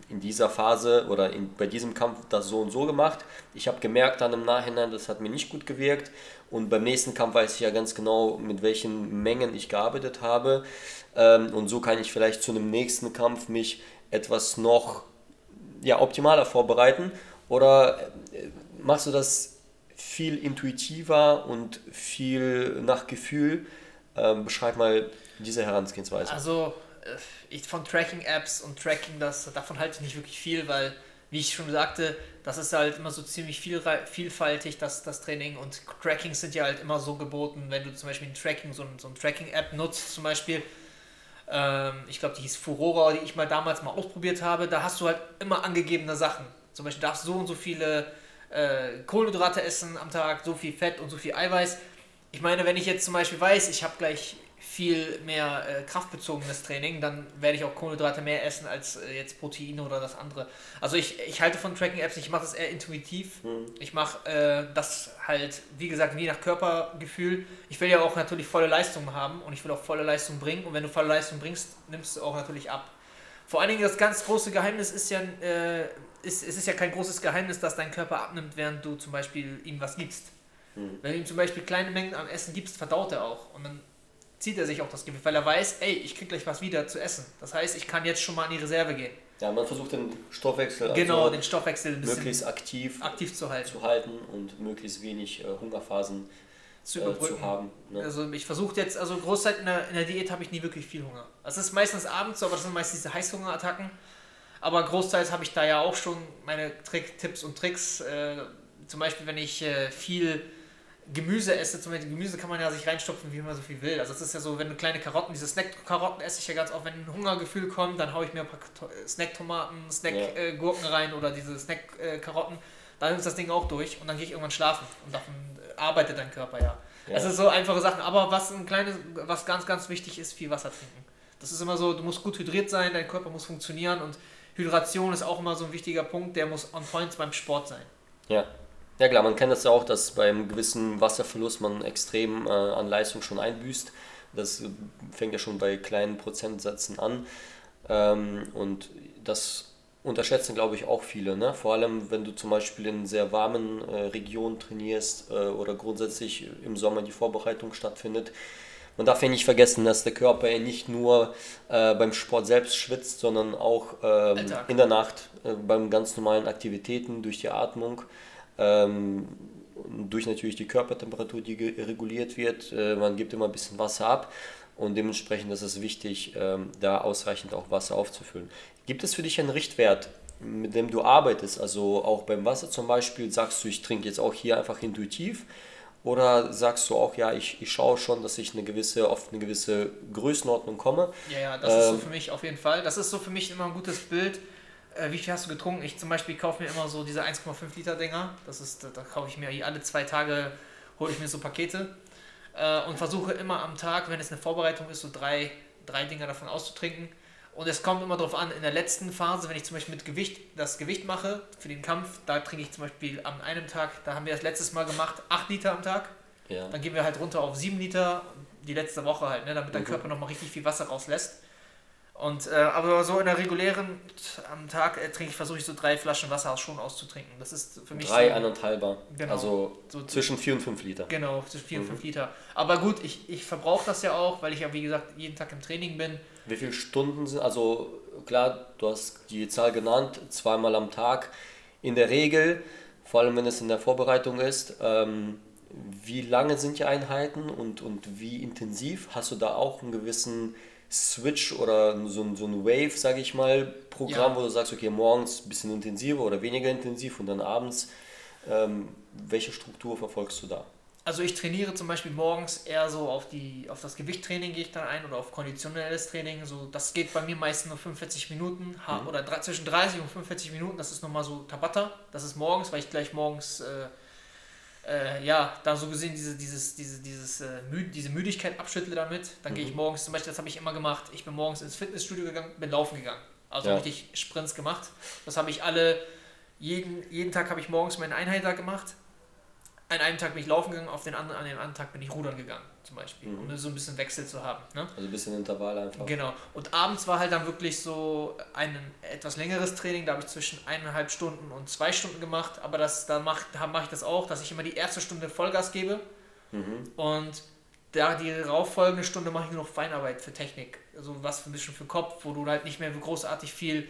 in dieser Phase oder in, bei diesem Kampf das so und so gemacht. Ich habe gemerkt dann im Nachhinein, das hat mir nicht gut gewirkt. Und beim nächsten Kampf weiß ich ja ganz genau, mit welchen Mengen ich gearbeitet habe. Und so kann ich vielleicht zu einem nächsten Kampf mich etwas noch ja, optimaler vorbereiten. Oder machst du das viel intuitiver und viel nach Gefühl? Beschreib mal diese Herangehensweise. Also ich, von Tracking-Apps und Tracking, das, davon halte ich nicht wirklich viel, weil, wie ich schon sagte, das ist halt immer so ziemlich viel, vielfältig, das, das Training, und Trackings sind ja halt immer so geboten, wenn du zum Beispiel ein Tracking, so, ein, so eine Tracking-App nutzt zum Beispiel, ähm, ich glaube die hieß Furora, die ich mal damals mal ausprobiert habe, da hast du halt immer angegebene Sachen, zum Beispiel darfst du so und so viele äh, Kohlenhydrate essen am Tag, so viel Fett und so viel Eiweiß. Ich meine, wenn ich jetzt zum Beispiel weiß, ich habe gleich viel mehr äh, kraftbezogenes Training, dann werde ich auch Kohlenhydrate mehr essen als äh, jetzt Proteine oder das andere. Also ich, ich halte von Tracking-Apps, ich mache das eher intuitiv. Mhm. Ich mache äh, das halt, wie gesagt, je nach Körpergefühl. Ich will ja auch natürlich volle Leistung haben und ich will auch volle Leistung bringen, und wenn du volle Leistung bringst, nimmst du auch natürlich ab. Vor allen Dingen das ganz große Geheimnis ist ja, äh, ist, es ist ja kein großes Geheimnis, dass dein Körper abnimmt, während du zum Beispiel ihm was gibst. Mhm. Wenn du ihm zum Beispiel kleine Mengen an Essen gibst, verdaut er auch, und dann zieht er sich auch das Gewicht, weil er weiß, ey, ich krieg gleich was wieder zu essen. Das heißt, ich kann jetzt schon mal an die Reserve gehen. Ja, man versucht den Stoffwechsel, genau, also den Stoffwechsel ein bisschen möglichst aktiv, aktiv zu, halten. zu halten und möglichst wenig äh, Hungerphasen zu, äh, zu haben. Ne? Also ich versuche jetzt, also Großzeit in der, in der Diät habe ich nie wirklich viel Hunger. Das ist meistens abends, aber das sind meistens diese Heißhungerattacken. Aber großteils habe ich da ja auch schon meine Trick, Tipps und Tricks. Äh, zum Beispiel, wenn ich äh, viel Gemüse esse, zum Beispiel Gemüse kann man ja sich reinstopfen, wie man so viel will. Also es ist ja so, wenn du kleine Karotten, diese Snack-Karotten esse ich ja ganz oft, wenn ein Hungergefühl kommt, dann haue ich mir ein paar Snack-Tomaten, Snack-Gurken ja. äh, rein oder diese Snack-Karotten, dann nimmst du das Ding auch durch und dann gehe ich irgendwann schlafen, und davon arbeitet dein Körper ja. Es ja. sind so einfache Sachen, aber was ein kleines, was ganz, ganz wichtig ist, viel Wasser trinken. Das ist immer so, du musst gut hydriert sein, dein Körper muss funktionieren, und Hydration ist auch immer so ein wichtiger Punkt, der muss on point beim Sport sein. Ja. Ja klar, man kennt das ja auch, dass beim gewissen Wasserverlust man extrem äh, an Leistung schon einbüßt. Das fängt ja schon bei kleinen Prozentsätzen an, ähm, und das unterschätzen, glaube ich, auch viele. Ne? Vor allem, wenn du zum Beispiel in sehr warmen äh, Regionen trainierst äh, oder grundsätzlich im Sommer die Vorbereitung stattfindet. Man darf ja nicht vergessen, dass der Körper ja nicht nur äh, beim Sport selbst schwitzt, sondern auch ähm, in der Nacht äh, beim ganz normalen Aktivitäten durch die Atmung. Ähm, durch natürlich die Körpertemperatur, die ge- reguliert wird, äh, man gibt immer ein bisschen Wasser ab, und dementsprechend ist es wichtig, ähm, da ausreichend auch Wasser aufzufüllen. Gibt es für dich einen Richtwert, mit dem du arbeitest, also auch beim Wasser zum Beispiel, sagst du, ich trinke jetzt auch hier einfach intuitiv, oder sagst du auch, ja, ich, ich schaue schon, dass ich eine gewisse, auf eine gewisse Größenordnung komme? Ja, ja, das ähm, ist so für mich auf jeden Fall, das ist so für mich immer ein gutes Bild. Wie viel hast du getrunken? Ich zum Beispiel kaufe mir immer so diese eins Komma fünf Liter Dinger. Das ist, da, da kaufe ich mir alle zwei Tage, hole ich mir so Pakete äh, und versuche immer am Tag, wenn es eine Vorbereitung ist, so drei, drei Dinger davon auszutrinken. Und es kommt immer darauf an, in der letzten Phase, wenn ich zum Beispiel mit Gewicht das Gewicht mache für den Kampf, da trinke ich zum Beispiel an einem Tag, da haben wir das letztes Mal gemacht, acht Liter am Tag. Ja. Dann gehen wir halt runter auf sieben Liter, die letzte Woche halt, ne, damit dein mhm. Körper nochmal richtig viel Wasser rauslässt. Und, äh, aber so in der regulären am Tag äh, trinke ich, versuche ich so drei Flaschen Wasser schon auszutrinken. Das ist für mich drei, so, anderthalber. Genau, also so zwischen vier und fünf Liter. Genau, zwischen vier mhm. und fünf Liter. Aber gut, ich, ich verbrauche das ja auch, weil ich ja, wie gesagt, jeden Tag im Training bin. Wie viele Stunden sind, also klar, du hast die Zahl genannt, zweimal am Tag in der Regel, vor allem wenn es in der Vorbereitung ist. Ähm, wie lange sind die Einheiten und, und wie intensiv? Hast du da auch einen gewissen Switch oder so ein, so ein Wave, sage ich mal, Programm, ja, wo du sagst, okay, morgens ein bisschen intensiver oder weniger intensiv und dann abends, ähm, welche Struktur verfolgst du da? Also ich trainiere zum Beispiel morgens eher so auf die auf das Gewichttraining gehe ich dann ein oder auf konditionelles Training. So, das geht bei mir meistens nur fünfundvierzig Minuten mhm. oder dr- zwischen dreißig und fünfundvierzig Minuten. Das ist nochmal so Tabata. Das ist morgens, weil ich gleich morgens äh, äh, ja da so gesehen diese, dieses, diese, dieses, äh, müd- diese Müdigkeit abschüttle damit. Dann mhm. gehe ich morgens zum Beispiel, das habe ich immer gemacht, ich bin morgens ins Fitnessstudio gegangen, bin laufen gegangen. Also ja. richtig Sprints gemacht. Das habe ich alle, jeden, jeden Tag habe ich morgens meine Einheit da gemacht. An einem Tag bin ich laufen gegangen, auf den anderen, an dem anderen Tag bin ich rudern gegangen, zum Beispiel, mhm. um so ein bisschen Wechsel zu haben. Ne? Also ein bisschen Intervall einfach. Genau. Und abends war halt dann wirklich so ein etwas längeres Training, da habe ich zwischen eineinhalb Stunden und zwei Stunden gemacht, aber das, da mache da mach ich das auch, dass ich immer die erste Stunde Vollgas gebe mhm. und da die darauffolgende Stunde mache ich nur noch Feinarbeit für Technik, so also was für ein bisschen für Kopf, wo du halt nicht mehr großartig viel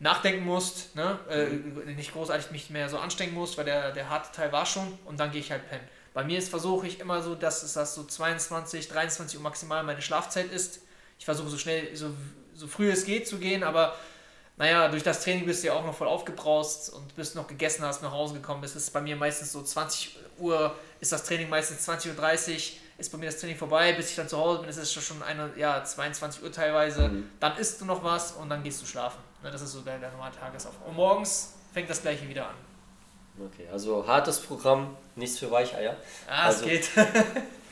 nachdenken musst, ne? äh, nicht großartig mich mehr so anstrengen musst, weil der, der harte Teil war schon und dann gehe ich halt pennen. Bei mir versuche ich immer so, dass es das so zweiundzwanzig, dreiundzwanzig Uhr maximal meine Schlafzeit ist. Ich versuche so schnell, so, so früh es geht zu gehen, aber naja, durch das Training bist du ja auch noch voll aufgebraust und bist noch gegessen, hast nach Hause gekommen. Das ist bei mir meistens so zwanzig Uhr, ist das Training meistens zwanzig Uhr dreißig, ist bei mir das Training vorbei, bis ich dann zu Hause bin, ist es schon eine, ja, zweiundzwanzig Uhr teilweise, mhm. dann isst du noch was und dann gehst du schlafen. Das ist so der, der normale Tagesaufbau. Und morgens fängt das Gleiche wieder an. Okay, also hartes Programm, nichts für Weicheier. Ah, also, es geht.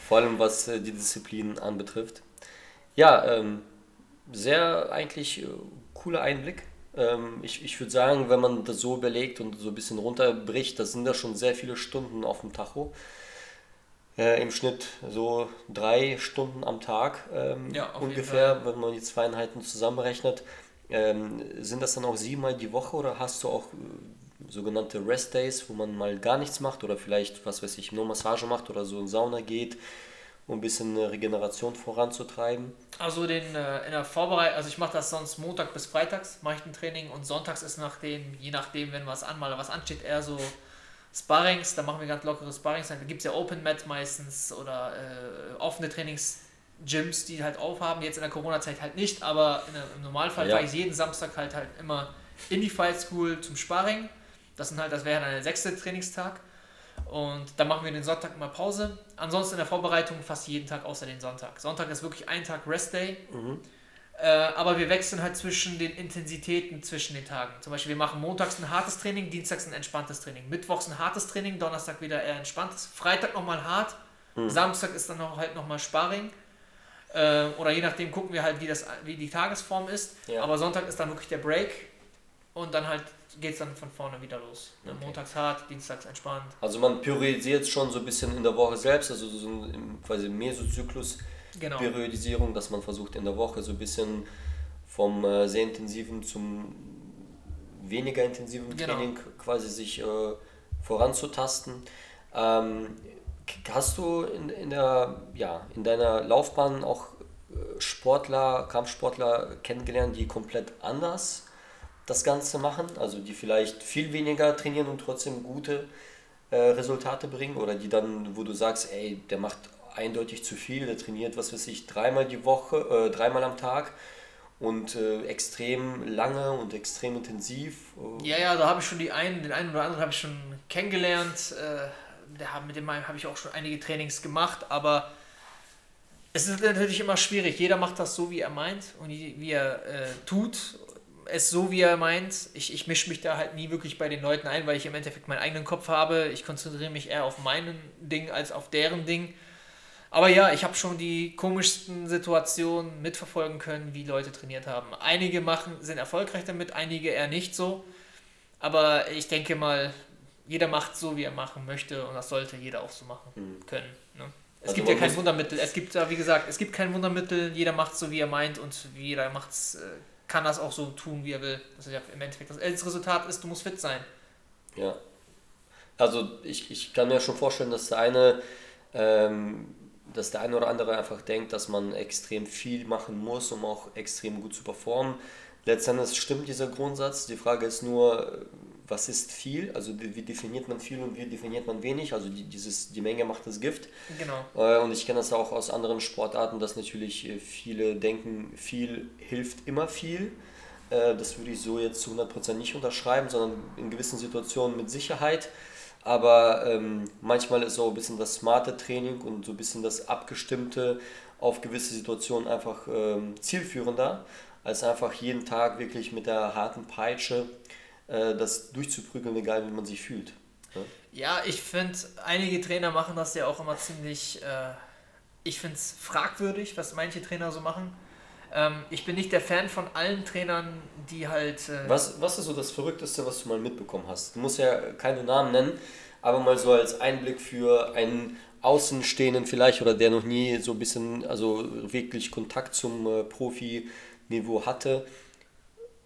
Vor allem was die Disziplinen anbetrifft. Ja, ähm, sehr eigentlich äh, cooler Einblick. Ähm, ich ich würde sagen, wenn man das so überlegt und so ein bisschen runterbricht, da sind da schon sehr viele Stunden auf dem Tacho. Äh, im Schnitt so drei Stunden am Tag ähm, ja, ungefähr, wenn man die zwei Einheiten zusammenrechnet. Ähm, sind das dann auch siebenmal die Woche oder hast du auch äh, sogenannte Rest Days, wo man mal gar nichts macht oder vielleicht, was weiß ich, nur Massage macht oder so in Sauna geht, um ein bisschen eine Regeneration voranzutreiben? Also den äh, in der Vorbereitung, also ich mache das sonst Montag bis Freitags, mache ich ein Training und sonntags ist nach dem, je nachdem, wenn was an, mal was ansteht, eher so Sparrings, da machen wir ganz lockere Sparrings, da gibt es ja Open Mat meistens oder äh, offene Trainings. Gyms, die halt aufhaben, jetzt in der Corona-Zeit halt nicht, aber in der, im Normalfall ja. war ich jeden Samstag halt halt immer in die Fight School zum Sparring. Das sind halt, das wäre dann der sechste Trainingstag. Und dann machen wir den Sonntag immer Pause. Ansonsten in der Vorbereitung fast jeden Tag außer den Sonntag. Sonntag ist wirklich ein Tag Rest Day. Mhm. Äh, aber wir wechseln halt zwischen den Intensitäten zwischen den Tagen. Zum Beispiel wir machen montags ein hartes Training, dienstags ein entspanntes Training, mittwochs ein hartes Training, Donnerstag wieder eher entspanntes, Freitag nochmal hart, mhm. Samstag ist dann noch halt nochmal Sparring. Oder je nachdem gucken wir halt, wie, das, wie die Tagesform ist. Ja. Aber Sonntag ist dann wirklich der Break und dann halt geht es dann von vorne wieder los. Okay. Montags hart, dienstags entspannt. Also man periodisiert schon so ein bisschen in der Woche selbst, also so im, quasi im Mesozyklus genau. Periodisierung, dass man versucht in der Woche so ein bisschen vom äh, sehr intensiven zum weniger intensiven genau. Training quasi sich äh, voranzutasten. Ähm, Hast du in, in, der, ja, in deiner Laufbahn auch Sportler, Kampfsportler kennengelernt, die komplett anders das Ganze machen? Also die vielleicht viel weniger trainieren und trotzdem gute äh, Resultate bringen? Oder die dann, wo du sagst, ey, der macht eindeutig zu viel, der trainiert, was weiß ich, dreimal die Woche, äh, dreimal am Tag und äh, extrem lange und extrem intensiv? Äh. Ja, ja, da habe ich schon die einen, den einen oder anderen habe ich schon kennengelernt, äh, mit dem habe ich auch schon einige Trainings gemacht, aber es ist natürlich immer schwierig. Jeder macht das so, wie er meint und wie er äh, tut es so, wie er meint. Ich, ich mische mich da halt nie wirklich bei den Leuten ein, weil ich im Endeffekt meinen eigenen Kopf habe. Ich konzentriere mich eher auf meinen Ding als auf deren Ding. Aber ja, ich habe schon die komischsten Situationen mitverfolgen können, wie Leute trainiert haben. Einige machen, sind erfolgreich damit, einige eher nicht so. Aber ich denke mal, jeder macht so, wie er machen möchte und das sollte jeder auch so machen können. Ne? Es also gibt ja kein Wundermittel. Es gibt ja, wie gesagt, es gibt kein Wundermittel. Jeder macht so, wie er meint und jeder macht's, kann das auch so tun, wie er will. Das ist ja im Endeffekt das Resultat ist, du musst fit sein. Ja. Also ich, ich kann mir schon vorstellen, dass der eine, ähm, dass der eine oder andere einfach denkt, dass man extrem viel machen muss, um auch extrem gut zu performen. Letztendlich stimmt dieser Grundsatz. Die Frage ist nur, was ist viel, also wie definiert man viel und wie definiert man wenig, also die, dieses, die Menge macht das Gift. Genau. Und ich kenne das auch aus anderen Sportarten, dass natürlich viele denken, viel hilft immer viel. Das würde ich so jetzt zu hundert Prozent nicht unterschreiben, sondern in gewissen Situationen mit Sicherheit. Aber ähm, manchmal ist auch ein bisschen das smarte Training und so ein bisschen das Abgestimmte auf gewisse Situationen einfach ähm, zielführender, als einfach jeden Tag wirklich mit der harten Peitsche äh, das durchzuprügeln, egal wie man sich fühlt. Ne? Ja, ich finde, einige Trainer machen das ja auch immer ziemlich, äh, ich finde es fragwürdig, was manche Trainer so machen. Ähm, ich bin nicht der Fan von allen Trainern, die halt... Äh was, was ist so das Verrückteste, was du mal mitbekommen hast? Du musst ja keine Namen nennen, aber mal so als Einblick für einen Außenstehenden vielleicht oder der noch nie so ein bisschen, also wirklich Kontakt zum äh, Profi-Niveau hatte.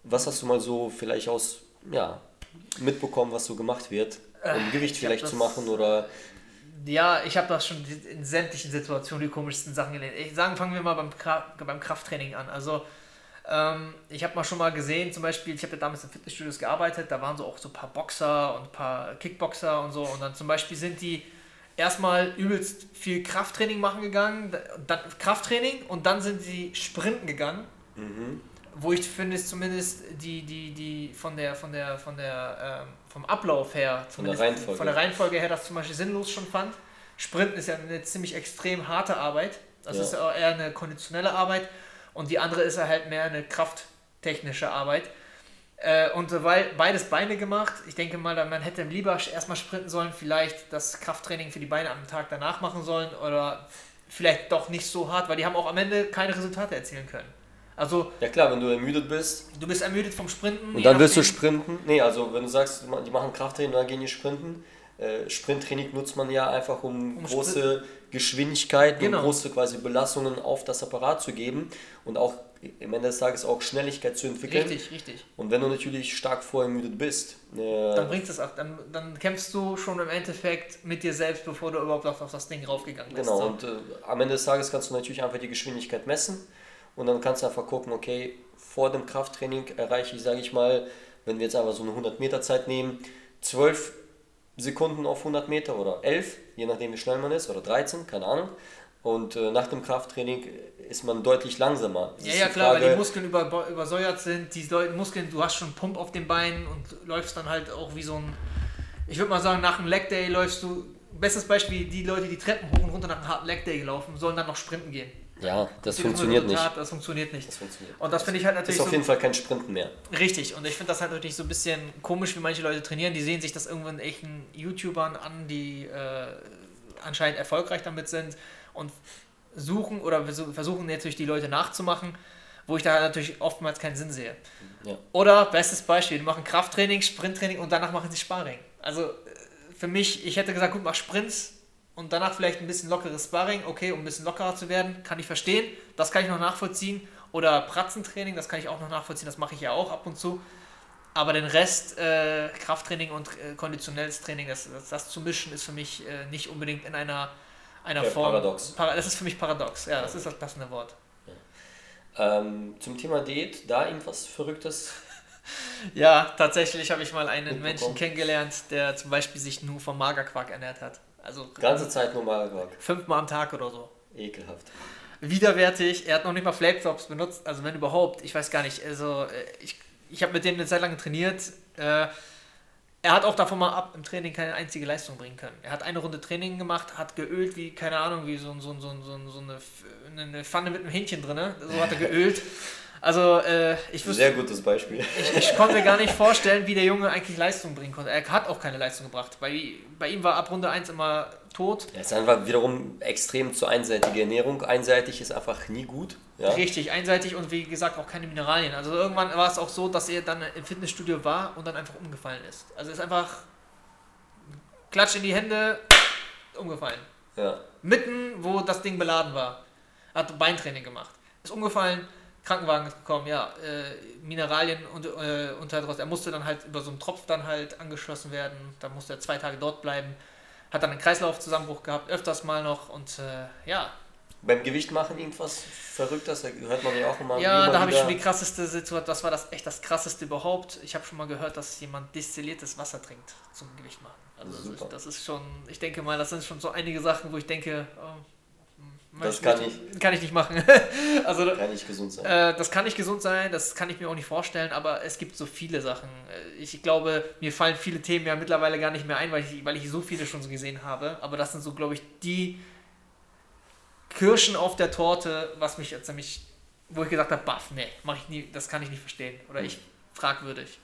Was hast du mal so vielleicht aus, ja, mitbekommen, was so gemacht wird, um äh, Gewicht vielleicht zu machen oder... Ja, ich habe das schon in sämtlichen Situationen die komischsten Sachen gelernt. Ich sage, fangen wir mal beim, Kra- beim Krafttraining an. Also ähm, ich habe mal schon mal gesehen, zum Beispiel, ich habe ja damals in Fitnessstudios gearbeitet, da waren so auch so ein paar Boxer und ein paar Kickboxer und so. Und dann zum Beispiel sind die erstmal übelst viel Krafttraining machen gegangen, dann Krafttraining und dann sind sie sprinten gegangen. Mhm. Wo ich finde, ist zumindest die, die, die von der, von der, von der, ähm, vom Ablauf her, von der, Reihenfolge. von der Reihenfolge her, das zum Beispiel sinnlos schon fand. Sprinten ist ja eine ziemlich extrem harte Arbeit. Das ja. ist ja eher eine konditionelle Arbeit und die andere ist ja halt mehr eine krafttechnische Arbeit. Äh, und weil beides Beine gemacht, ich denke mal, man hätte lieber erstmal sprinten sollen, vielleicht das Krafttraining für die Beine am Tag danach machen sollen oder vielleicht doch nicht so hart, weil die haben auch am Ende keine Resultate erzielen können. Also, ja klar, wenn du ermüdet bist. Du bist ermüdet vom Sprinten. Und dann willst du sprinten. Nee, also wenn du sagst, die machen Krafttraining, dann gehen die sprinten. Äh, Sprinttraining nutzt man ja einfach, um, um große Spr- Geschwindigkeiten genau. und große quasi Belastungen auf das Apparat zu geben und auch am Ende des Tages auch Schnelligkeit zu entwickeln. Richtig, richtig. Und wenn du natürlich stark vorermüdet bist. Äh, dann bringt es ab. Dann, dann kämpfst du schon im Endeffekt mit dir selbst, bevor du überhaupt auf, auf das Ding raufgegangen bist. Genau, so. Und äh, am Ende des Tages kannst du natürlich einfach die Geschwindigkeit messen. Und dann kannst du einfach gucken, okay, vor dem Krafttraining erreiche ich, sage ich mal, wenn wir jetzt einfach so eine hundert Meter Zeit nehmen, zwölf Sekunden auf hundert Meter oder elf, je nachdem wie schnell man ist, oder dreizehn, keine Ahnung. Und äh, nach dem Krafttraining ist man deutlich langsamer. Das ja, ja klar, Frage, weil die Muskeln über, übersäuert sind, die Muskeln, du hast schon Pump auf den Beinen und läufst dann halt auch wie so ein, ich würde mal sagen, nach einem Leg Day läufst du, bestes Beispiel, die Leute, die Treppen hoch und runter nach einem harten Leg Day laufen, sollen dann noch sprinten gehen. Ja, das funktioniert nicht. Das funktioniert nicht. Das funktioniert. Und das finde ich halt natürlich. Ist auf jeden Fall kein Sprinten mehr. Richtig. Und ich finde das halt natürlich so ein bisschen komisch, wie manche Leute trainieren. Die sehen sich das irgendwann echten YouTubern an, die äh, anscheinend erfolgreich damit sind und suchen oder versuchen natürlich die Leute nachzumachen, wo ich da natürlich oftmals keinen Sinn sehe. Ja. Oder bestes Beispiel: Die machen Krafttraining, Sprinttraining und danach machen sie Sparring. Also für mich, ich hätte gesagt, gut, mach Sprints. Und danach vielleicht ein bisschen lockeres Sparring, okay, um ein bisschen lockerer zu werden, kann ich verstehen, das kann ich noch nachvollziehen. Oder Pratzentraining, das kann ich auch noch nachvollziehen, das mache ich ja auch ab und zu. Aber den Rest, äh, Krafttraining und äh, konditionelles Training, das, das, das zu mischen, ist für mich äh, nicht unbedingt in einer, einer ja, Form... Paradox. Para, das ist für mich paradox, ja, das ja. ist das passende Wort. Ja. Ähm, zum Thema Diät, da irgendwas Verrücktes... Ja, tatsächlich habe ich mal einen Menschen kennengelernt, der zum Beispiel sich nur vom Magerquark ernährt hat. Also ganze Zeit nur Magerquark. Fünfmal am Tag oder so. Ekelhaft. Widerwärtig. Er hat noch nicht mal Flaptops benutzt. Also wenn überhaupt, ich weiß gar nicht. Also ich, ich habe mit dem eine Zeit lang trainiert. Er hat auch davon mal ab im Training keine einzige Leistung bringen können. Er hat eine Runde Training gemacht, hat geölt wie, keine Ahnung, wie so, so, so, so, so eine, eine Pfanne mit einem Hähnchen drin. So hat er geölt. Also, äh, ich wüsste. Sehr gutes Beispiel. Ich, ich konnte mir gar nicht vorstellen, wie der Junge eigentlich Leistung bringen konnte. Er hat auch keine Leistung gebracht. Bei, bei ihm war ab Runde eins immer tot. Er ist einfach wiederum extrem zu einseitige Ernährung. Einseitig ist einfach nie gut. Ja? Richtig, einseitig und wie gesagt auch keine Mineralien. Also, irgendwann war es auch so, dass er dann im Fitnessstudio war und dann einfach umgefallen ist. Also, er ist einfach Klatsch in die Hände, umgefallen. Ja. Mitten, wo das Ding beladen war. Hat Beintraining gemacht. Ist umgefallen. Krankenwagen ist gekommen, ja, äh, Mineralien und äh, unter draus. Er musste dann halt über so einen Tropf dann halt angeschlossen werden. Da musste er zwei Tage dort bleiben. Hat dann einen Kreislaufzusammenbruch gehabt, öfters mal noch. Und äh, ja, beim Gewicht machen irgendwas Verrücktes, da hört man ja auch immer. Ja, immer da habe ich schon die krasseste Situation, das war das echt das krasseste überhaupt. Ich habe schon mal gehört, dass jemand destilliertes Wasser trinkt zum Gewicht machen. Also das, das ist schon, ich denke mal, das sind schon so einige Sachen, wo ich denke, oh, das kann ich, kann ich nicht machen. Also, kann nicht gesund sein. Äh, das kann nicht gesund sein, das kann ich mir auch nicht vorstellen, aber es gibt so viele Sachen. Ich glaube, mir fallen viele Themen ja mittlerweile gar nicht mehr ein, weil ich, weil ich so viele schon so gesehen habe, aber das sind so, glaube ich, die Kirschen auf der Torte, was mich jetzt nämlich, wo ich gesagt habe, baff, nee, mach ich nie, das kann ich nicht verstehen. Oder ich fragwürdig.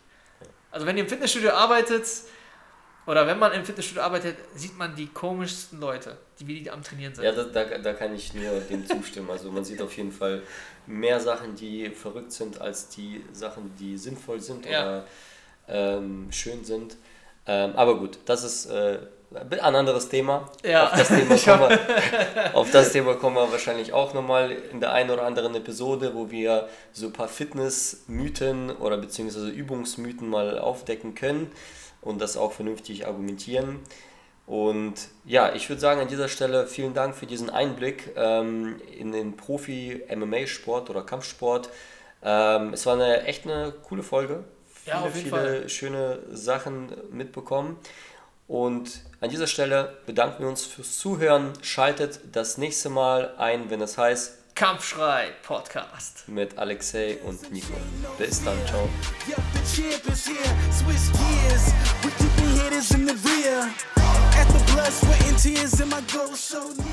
Also wenn ihr im Fitnessstudio arbeitet, oder wenn man im Fitnessstudio arbeitet, sieht man die komischsten Leute, die wie die am Trainieren sind. Ja, da, da, da kann ich nur dem zustimmen. Also man sieht auf jeden Fall mehr Sachen, die verrückt sind, als die Sachen, die sinnvoll sind ja. oder ähm, schön sind. Ähm, aber gut, das ist äh, ein anderes Thema. Ja. Auf das Thema kommen wir, auf das Thema kommen wir wahrscheinlich auch nochmal in der einen oder anderen Episode, wo wir so ein paar Fitnessmythen oder beziehungsweise Übungsmythen mal aufdecken können. Und das auch vernünftig argumentieren. Und ja, ich würde sagen an dieser Stelle vielen Dank für diesen Einblick ähm, in den Profi-M M A-Sport oder Kampfsport. Ähm, es war eine, echt eine coole Folge. Viele, ja, auf jeden viele Fall. Schöne Sachen mitbekommen. Und an dieser Stelle bedanken wir uns fürs Zuhören. Schaltet das nächste Mal ein, wenn es heißt Kampfschrei-Podcast mit Alexei und Nico. Bis dann, ciao. At the blood, sweat and tears in my ghost, so